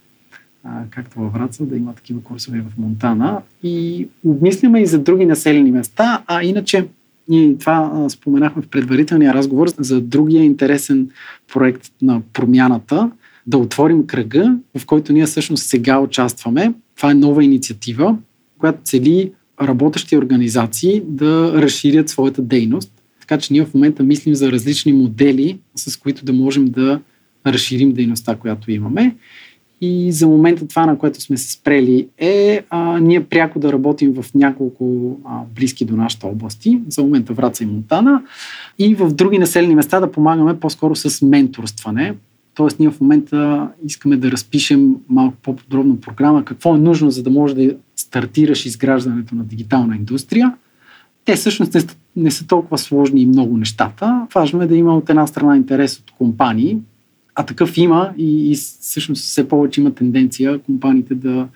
а, както във Враца, да има такива курсове в Монтана. И обмисляме и за други населени места, а иначе ние това а, споменахме в предварителния разговор за другия интересен проект на промяната, да отворим кръга, в който ние всъщност сега участваме. Това е нова инициатива, която цели работещи организации да разширят своята дейност. Така че ние в момента мислим за различни модели, с които да можем да разширим дейността, която имаме. И за момента това, на което сме се спрели, е а, ние пряко да работим в няколко а, близки до нашата области. За момента Враца и Монтана. И в други населени места да помагаме по-скоро с менторстване. Тоест ние в момента искаме да разпишем малко по-подробно програма, какво е нужно, за да може да стартираш изграждането на дигитална индустрия. Те всъщност не, не са толкова сложни и много нещата. Важно е да има от една страна интерес от компании, а такъв има и, и всъщност все повече има тенденция компаниите да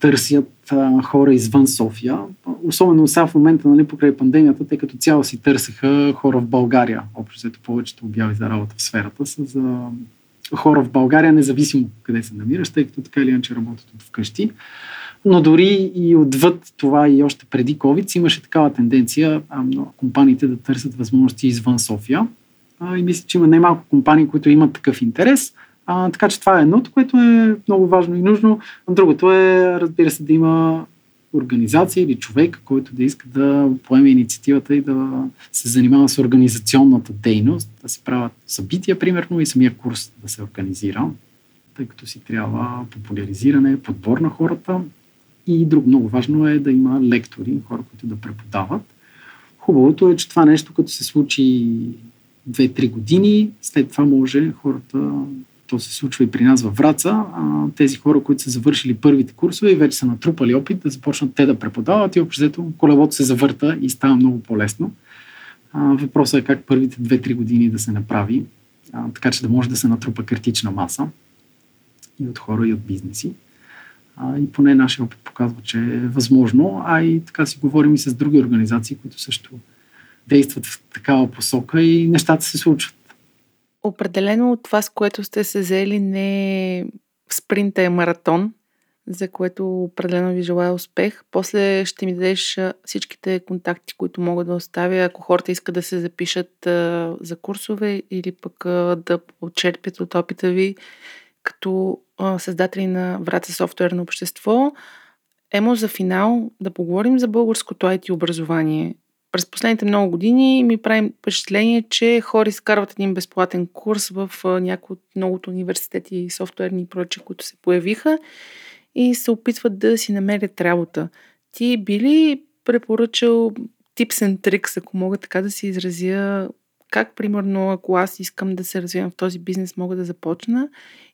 търсят а, хора извън София. Особено сега в момента, нали, покрай пандемията, те като цяло си търсеха хора в България. Общо взето повечето обяви за работа в сферата са за хора в България, независимо къде се намираш, тъй като така или иначе работят от вкъщи. Но дори и отвъд това и още преди COVID имаше такава тенденция а, компаниите да търсят възможности извън София. А, и мисля, че има най-малко компании, които имат такъв интерес. А, така че това е едното, което е много важно и нужно. Другото е, разбира се, да има организация или човек, който да иска да поеме инициативата и да се занимава с организационната дейност, да се правят събития, примерно, и самия курс да се организира, тъй като си трябва популяризиране, подбор на хората. И друго много важно е да има лектори, хора, които да преподават. Хубавото е, че това нещо, като се случи две-три години, след това може хората, то се случва и при нас във Враца, тези хора, които са завършили първите курсове и вече са натрупали опит, да започнат те да преподават и общо взето колелото се завърта и става много по-лесно. Въпросът е как първите две-три години да се направи, така че да може да се натрупа критична маса и от хора, и от бизнеси. И поне нашия опит показва, че е възможно, а и така си говорим и с други организации, които също действат в такава посока и нещата се случват. Определено това, с което сте се заели, не спринта е маратон, за което определено ви желая успех. После ще ми дадеш всичките контакти, които мога да оставя, ако хората искат да се запишат за курсове или пък да отчерпят от опита ви като създатели на Враца софтуерно общество. Емо, за финал да поговорим за българското ай ти образование. През последните много години ми правим впечатление, че хора изкарват един безплатен курс в някои от многото университети и софтуерни и прочие, които се появиха и се опитват да си намерят работа. Ти би ли препоръчал tips and tricks, ако мога така да се изразя, как, примерно, ако аз искам да се развивам в този бизнес, мога да започна?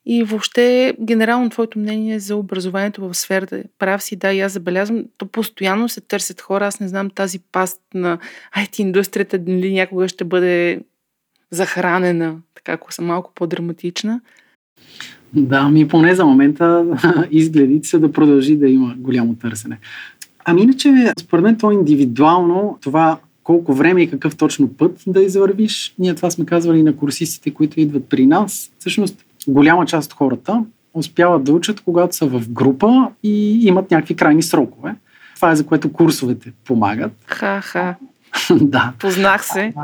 И въобще, генерално, твоето мнение за образованието в сферата. Прав си, да, и аз забелязвам, то постоянно се търсят хора. Аз не знам тази паст на ай ти-индустрията дали някога ще бъде захранена, така, ако съм малко по-драматична. Да, ми поне за момента изгледите се да продължи да има голямо търсене. Ами иначе, според мен, то индивидуално, това колко време и какъв точно път да извървиш. Ние това сме казвали на курсистите, които идват при нас. Всъщност, голяма част от хората успяват да учат, когато са в група и имат някакви крайни срокове. Това е за което курсовете помагат. Ха-ха. Да. Познах се.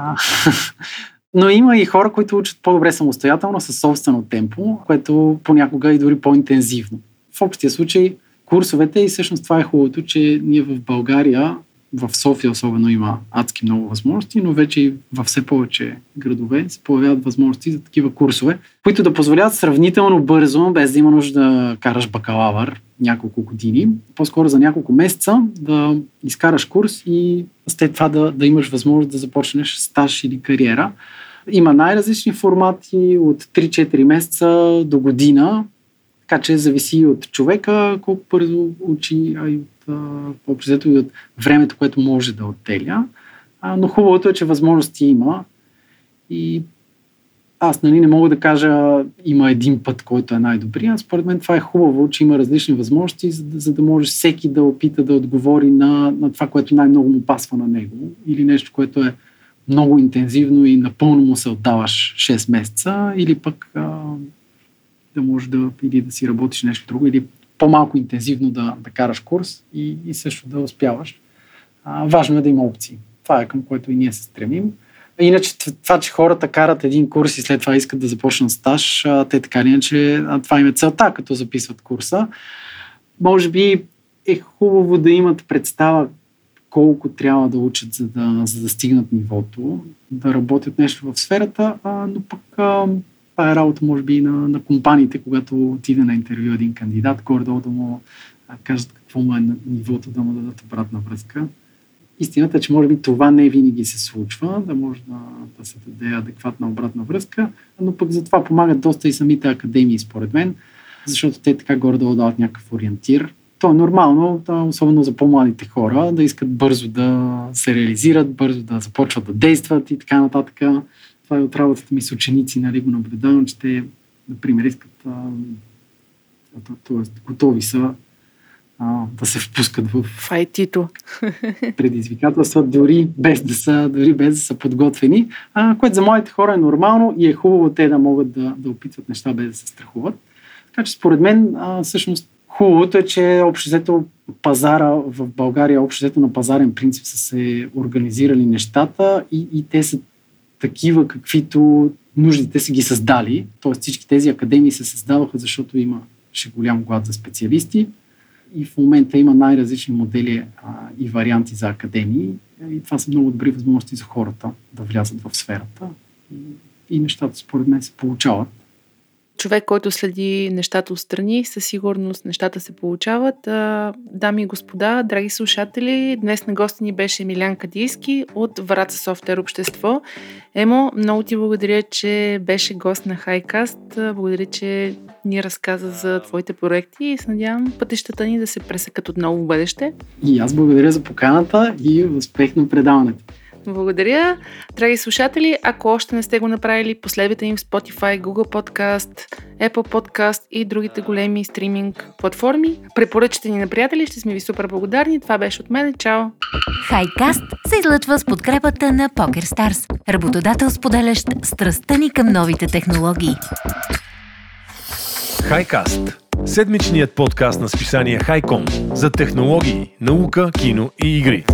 Но има и хора, които учат по-добре самостоятелно, със собствено темпо, което понякога е дори по-интензивно. В общия случай, курсовете, и всъщност това е хубавото, че ние в България, в София особено, има адски много възможности, но вече и във все повече градове се появяват възможности за такива курсове, които да позволяват сравнително бързо, без да има нужда да караш бакалавър няколко години, по-скоро за няколко месеца да изкараш курс и след това да, да имаш възможност да започнеш стаж или кариера. Има най-различни формати от три-четири месеца до година, така че зависи от човека колко бързо учи, а и от по-общо и от времето, което може да оттеля. А, но хубавото е, че възможности има и аз, нали, не мога да кажа има един път, който е най-добрия. Според мен това е хубаво, че има различни възможности, за да, за да може всеки да опита да отговори на, на това, което най-много му пасва на него или нещо, което е много интензивно и напълно му се отдаваш шест месеца, или пък а, да можеш да, или да си работиш нещо друго, или по-малко интензивно да, да караш курс и, и също да успяваш. А, важно е да има опции. Това е към което и ние се стремим. Иначе това, че хората карат един курс и след това искат да започнат стаж, а, те така иначе, а, това им е целта, като записват курса. Може би е хубаво да имат представа колко трябва да учат, за да, за да стигнат нивото, да работят нещо в сферата, а, но пък... А, това е работа, може би, на, на компаниите, когато отиде на интервю един кандидат, горе-долу да му кажат какво му е на нивото, да му дадат обратна връзка. Истината е, че може би това не винаги се случва, да може да, да се даде адекватна обратна връзка, но пък за това помагат доста и самите академии, според мен, защото те така горе-долу дават някакъв ориентир. То е нормално, особено за по-младите хора, да искат бързо да се реализират, бързо да започват да действат и така нататък. Това е от работата ми с ученици, нали, го наблюдавам, че те, например, искат, т.е. готови са а, да се впускат в ай ти-то предизвикателства, дори без да са, дори без да са подготвени, а, което за младите хора е нормално и е хубаво те да могат да, да опитват неща без да се страхуват. Така че според мен, а, всъщност, хубавото е, че общо взето пазара в България, общо взето на пазарен принцип са се организирали нещата и, и те са такива, каквито нуждите са ги създали. Тоест всички тези академии се създаваха, защото имаше голям глад за специалисти и в момента има най-различни модели а, и варианти за академии и това са много добри възможности за хората да влязат в сферата и, и нещата според мен се получават. Човек, който следи нещата отстрани, със сигурност нещата се получават. Дами и господа, драги слушатели, днес на гости ни беше Емилиян Кадийски от Враца Софтуер Общество. Емо, много ти благодаря, че беше гост на HiCast. Благодаря, че ни разказа за твоите проекти и се надявам пътищата ни да се пресекат отново в бъдеще. И аз благодаря за поканата и успех на предаването. Благодаря. Драги слушатели, ако още не сте го направили, последвайте им в Spotify, Google Podcast, Apple Podcast и другите големи стриминг платформи. Препоръчите ни на приятели, ще сме ви супер благодарни. Това беше от мен. Чао! HiCast се излъчва с подкрепата на PokerStars, работодател споделящ страстта ни към новите технологии. HiCast – седмичният подкаст на списание HiCom за технологии, наука, кино и игри.